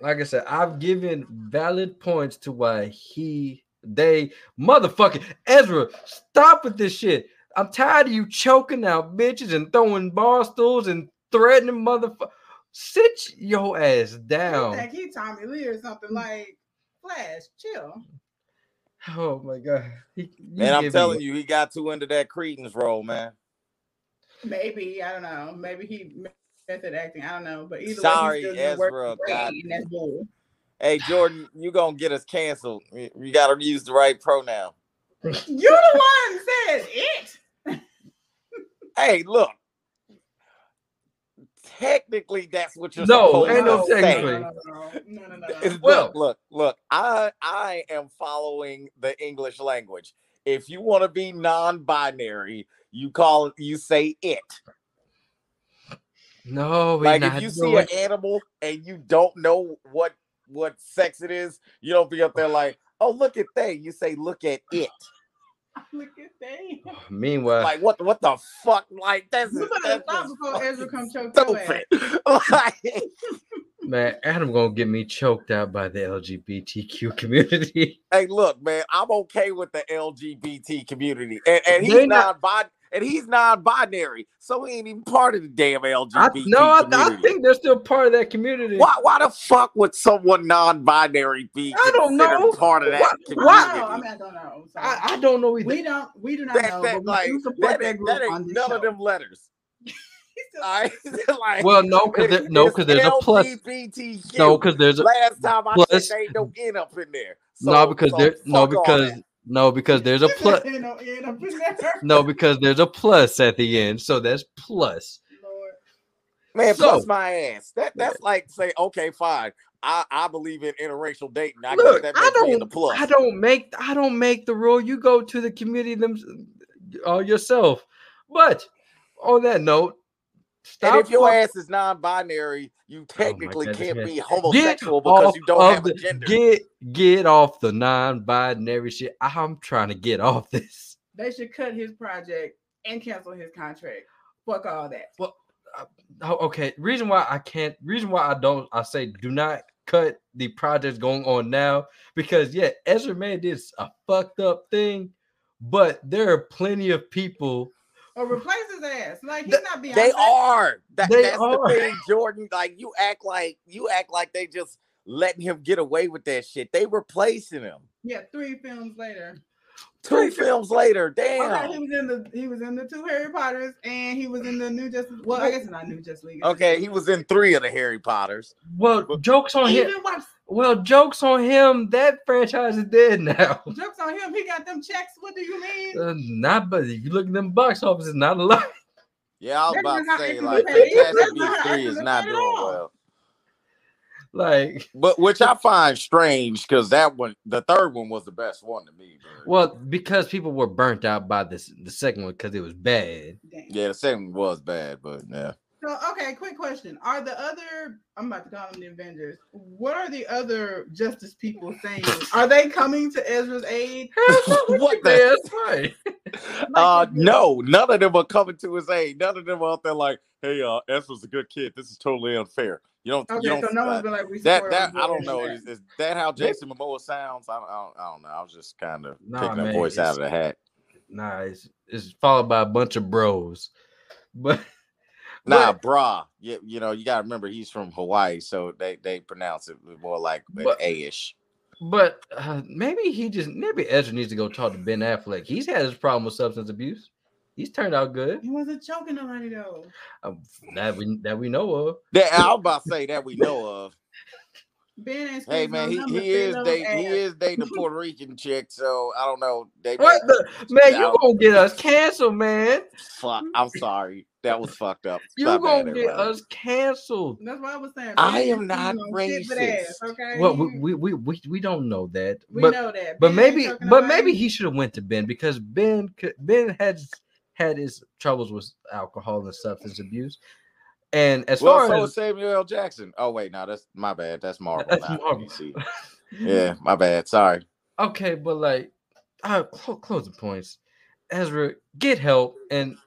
Like I said, I've given valid points to why he, they, motherfucking Ezra, stop with this shit. I'm tired of you choking out bitches and throwing bar stools and threatening motherfuckers. Sit your ass down. Like he Tommy Lee or something like Flash, chill. Oh my God. He, man, I'm telling you, he got too into that Credence role, man. Maybe, I don't know. Maybe he... Method acting, I don't know, but either Sorry, way, Ezra, God. And that's cool. Hey, Jordan, you gonna get us canceled. You gotta use the right pronoun. You the one says it. Hey, look. Technically, that's what you're no, supposed ain't no to technically. say. No, no, no, no, no, no. Well, look, look. I I am following the English language. If you want to be non-binary, you call you say it. No, like if you see an animal and you don't know what what sex it is, you don't be up there like, oh, look at they. You say, look at it. Look at they. Oh, meanwhile, like what what the fuck? Like that's you better stop before Ezra come choke your ass. Like, man, Adam gonna get me choked out by the L G B T Q community. Hey, look, man, I'm okay with the L G B T community, and, and he's not, not by. And he's non-binary, so he ain't even part of the damn L G B T I, no, community. I, I think they're still part of that community. Why? Why the fuck would someone non-binary be? I don't know. Part of that why, community? Why? I, mean, I don't know. I, I don't know either. We don't. We do not that, know. That, like, that, that, that ain't none show. of them letters. All right. Like, well, no, because there, no, because there's L G B T Q. A plus. L G B T Q. No, because there's a last time I said they ain't no N up in there. So, no, because so there. No, because. No, because there's a plus. No, because there's a plus at the end, so that's plus. Lord. Man, so, plus my ass. That that's like say, okay, fine. I, I believe in interracial dating. I look, that I don't. The plus. I don't make. I don't make the rule. You go to the community them, uh, yourself. But on that note, stop. And if your ass is non-binary, you technically oh God, can't be homosexual because you don't have a gender. Get get off the non-binary shit. I'm trying to get off this. They should cut his project and cancel his contract. Fuck all that. Well, uh, okay. Reason why I can't. Reason why I don't. I say do not cut the projects going on now because yeah, Ezra made this a fucked up thing, but there are plenty of people. Or replace his ass. Like he's not being. They are. That, they that's are. the thing, Jordan. Like you act like you act like they just letting him get away with that shit. They replacing him. Yeah, three films later. Three, three films later. Damn. Okay, he was in the he was in the two Harry Potters, and he was in the New Justice. Well, I guess it's not New Justice League. Okay, he was in three of the Harry Potters. Well, but, jokes on him. Watch- well, jokes on him. That franchise is dead now. Jokes on him. He got them checks. What do you mean? Uh, not, but you look at them box offices, not a lot. Yeah, I was about to say like Fantastic Beasts three is not doing well. Like, but which I find strange, because that one, the third one, was the best one to me. Bro. Well, because people were burnt out by this, the second one, because it was bad. Dang. Yeah, the second one was bad, but yeah. So, okay, quick question. Are the other, I'm about to call them the Avengers, what are the other Justice people saying? Are they coming to Ezra's aid? What the heck? Like, uh, no, none of them are coming to his aid. None of them are out there like, hey, uh, Ezra's a good kid. This is totally unfair. You don't, okay, you don't, so no one's been like, we that, that, I don't know. Is, is that how Jason Momoa sounds? I don't, I don't, I don't know. I was just kind of nah, picking man, a voice out of the hat. Nah, it's, it's followed by a bunch of bros. But... Nah, brah. You, you know, you got to remember he's from Hawaii, so they, they pronounce it more like A-ish. But uh, maybe he just, maybe Ezra needs to go talk to Ben Affleck. He's had his problem with substance abuse. He's turned out good. He wasn't choking nobody, though. Uh, that, we, that we know of. That, I was about to say that we know of. Ben hey man, he, he is they ass. he is dating a Puerto Rican chick, so I don't know. They what the man? You gonna get us canceled, man? Fuck, I'm sorry, that was fucked up. You gonna get everybody. us canceled? That's what I was saying. I am not you know, racist. Ass, okay? Well, we, we we we don't know that. We but, know that, but ben maybe but maybe he should have went to Ben, because Ben could, Ben had had his troubles with alcohol and substance abuse. And as well, far so as Samuel L. Jackson, oh wait, no, that's my bad. That's Marvel. That's Marvel. Yeah, my bad. Sorry. Okay, but like, uh, close, close the points. Ezra, get help, and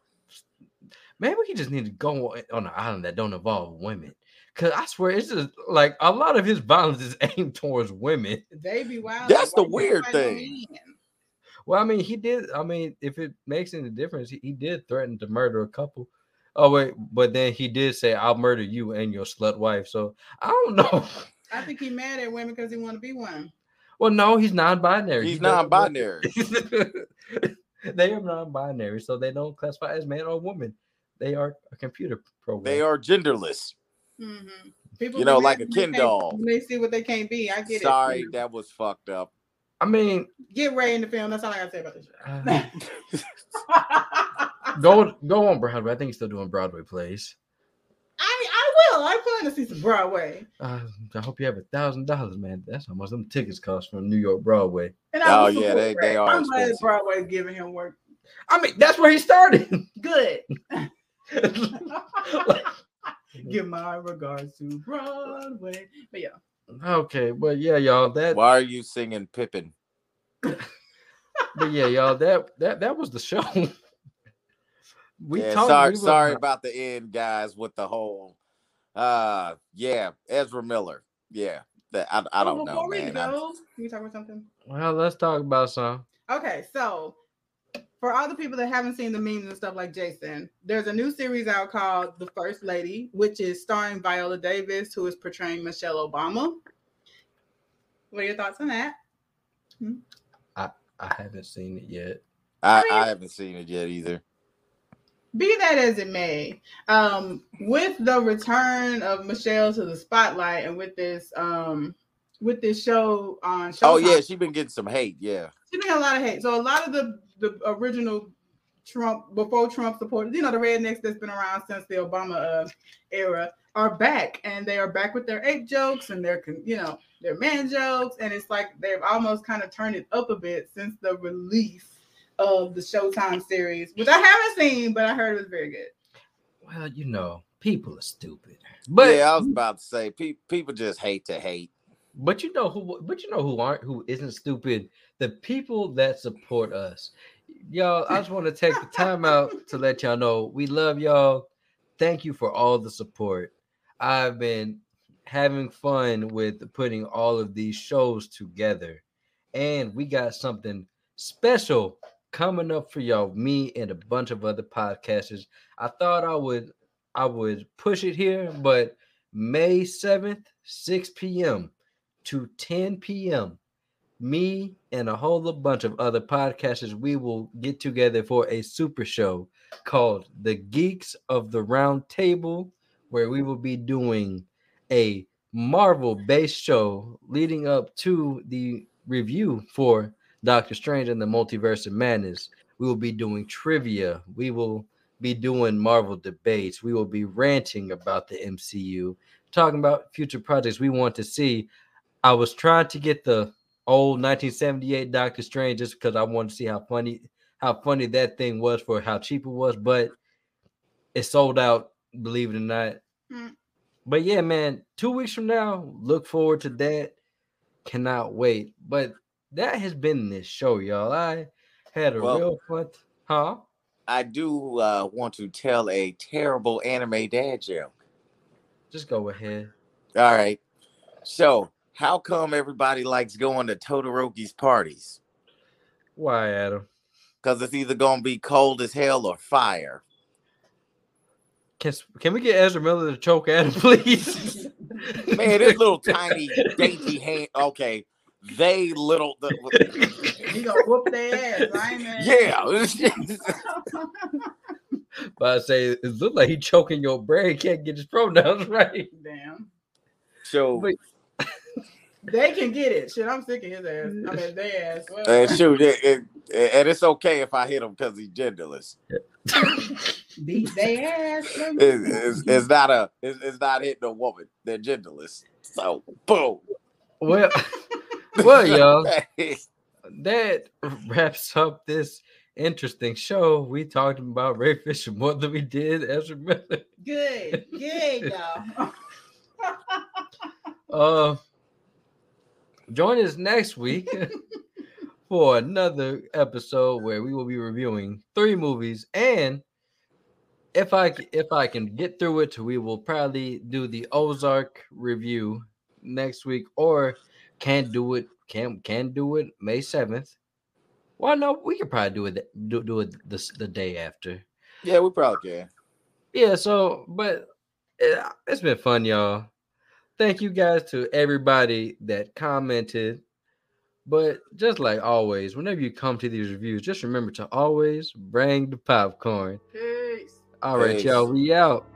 maybe he just need to go on an island that don't involve women. Because I swear, it's just like a lot of his violence is aimed towards women. They be wild. That's the weird thing. Well, I mean, he did. I mean, if it makes any difference, he, he did threaten to murder a couple. Oh wait, but then he did say, "I'll murder you and your slut wife." So I don't know. I think he's mad at women because he want to be one. Well, no, he's non-binary. He's he non-binary. They are non-binary, so they don't classify as man or woman. They are a computer program. They are genderless. Mm-hmm. People, you know, like a Ken doll. They see what they can't be. I get Sorry, it. Sorry, that was fucked up. I mean, get Ray in the film. That's all I gotta say about this. Uh, Go go on Broadway. I think he's still doing Broadway plays. I I will. I plan to see some Broadway. Uh, I hope you have a thousand dollars, man. That's how much them tickets cost from New York Broadway. And I oh yeah, they, they are. I'm glad Broadway's giving him work. I mean, that's where he started. Good. Like, give my regards to Broadway. But yeah. Okay, well yeah, y'all. That. Why are you singing Pippin? But yeah, y'all. That that that was the show. We yeah, sorry, we sorry about the end, guys, with the whole uh yeah, Ezra Miller. Yeah, that I, I don't well, know. Man. I, Can we talk about something? Well, let's talk about some. Okay, so for all the people that haven't seen the memes and stuff like Jason, there's a new series out called The First Lady, which is starring Viola Davis, who is portraying Michelle Obama. What are your thoughts on that? Hmm? I, I haven't seen it yet. I, I, mean, I haven't seen it yet either. Be that as it may, um, with the return of Michelle to the spotlight, and with this, um, with this show on, Showtime, oh yeah, she's been getting some hate. Yeah, she's been getting a lot of hate. So a lot of the the original Trump before Trump supporters, you know, the rednecks that's been around since the Obama uh, era, are back, and they are back with their ape jokes and their, you know, their man jokes, and it's like they've almost kind of turned it up a bit since the release of the Showtime series, which I haven't seen, but I heard it was very good. Well, you know, people are stupid. But yeah, I was about to say pe- people just hate to hate. But you know who? But you know who aren't? Who isn't stupid? The people that support us, y'all. I just want to take the time out to let y'all know we love y'all. Thank you for all the support. I've been having fun with putting all of these shows together, and we got something special coming up for y'all, me and a bunch of other podcasters. I thought I would I would push it here, but May seventh, six p.m. to ten p.m., me and a whole bunch of other podcasters, we will get together for a super show called The Geeks of the Round Table, where we will be doing a Marvel-based show leading up to the review for Doctor Strange and the Multiverse of Madness. We will be doing trivia. We will be doing Marvel debates. We will be ranting about the M C U, talking about future projects we want to see, I was trying to get the old nineteen seventy-eight Doctor Strange just because I wanted to see how funny how funny that thing was for how cheap it was, but it sold out, believe it or not. Mm. But yeah, man, two weeks from now, look forward to that. Cannot wait. But that has been this show, y'all. I had a well, real fun. T- huh? I do uh, want to tell a terrible anime dad joke. Just go ahead. All right. So, how come everybody likes going to Todoroki's parties? Why, Adam? Because it's either going to be cold as hell or fire. Can, can we get Ezra Miller to choke Adam, please? Man, this little tiny, dainty hand. Okay. They little. The, he going to whoop their ass. Right, man? Yeah. But I say, it looks like he choking your brain. Can't get his pronouns right. Damn. So. But, they can get it. Shit, I'm sick of his ass. I mean, their ass. Well, and shoot, it, it, it, and it's okay if I hit him because he's genderless. Beat their ass. It's, it's, it's not a. It's, it's not hitting a woman. They're genderless. So boom. Well, well, y'all. That wraps up this interesting show. We talked about Ray Fisher more than we did Ezra Miller. Good, good, y'all. Uh, join us next week for another episode where we will be reviewing three movies, and if I if I can get through it, we will probably do the Ozark review next week, or can't do it can can do it May seventh. Well, no, we could probably do it do, do it the the day after. Yeah, we probably can. Yeah, so but it, it's been fun, y'all. Thank you guys to everybody that commented. But just like always, whenever you come to these reviews, just remember to always bring the popcorn. Peace. All right, Peace. Y'all, we out.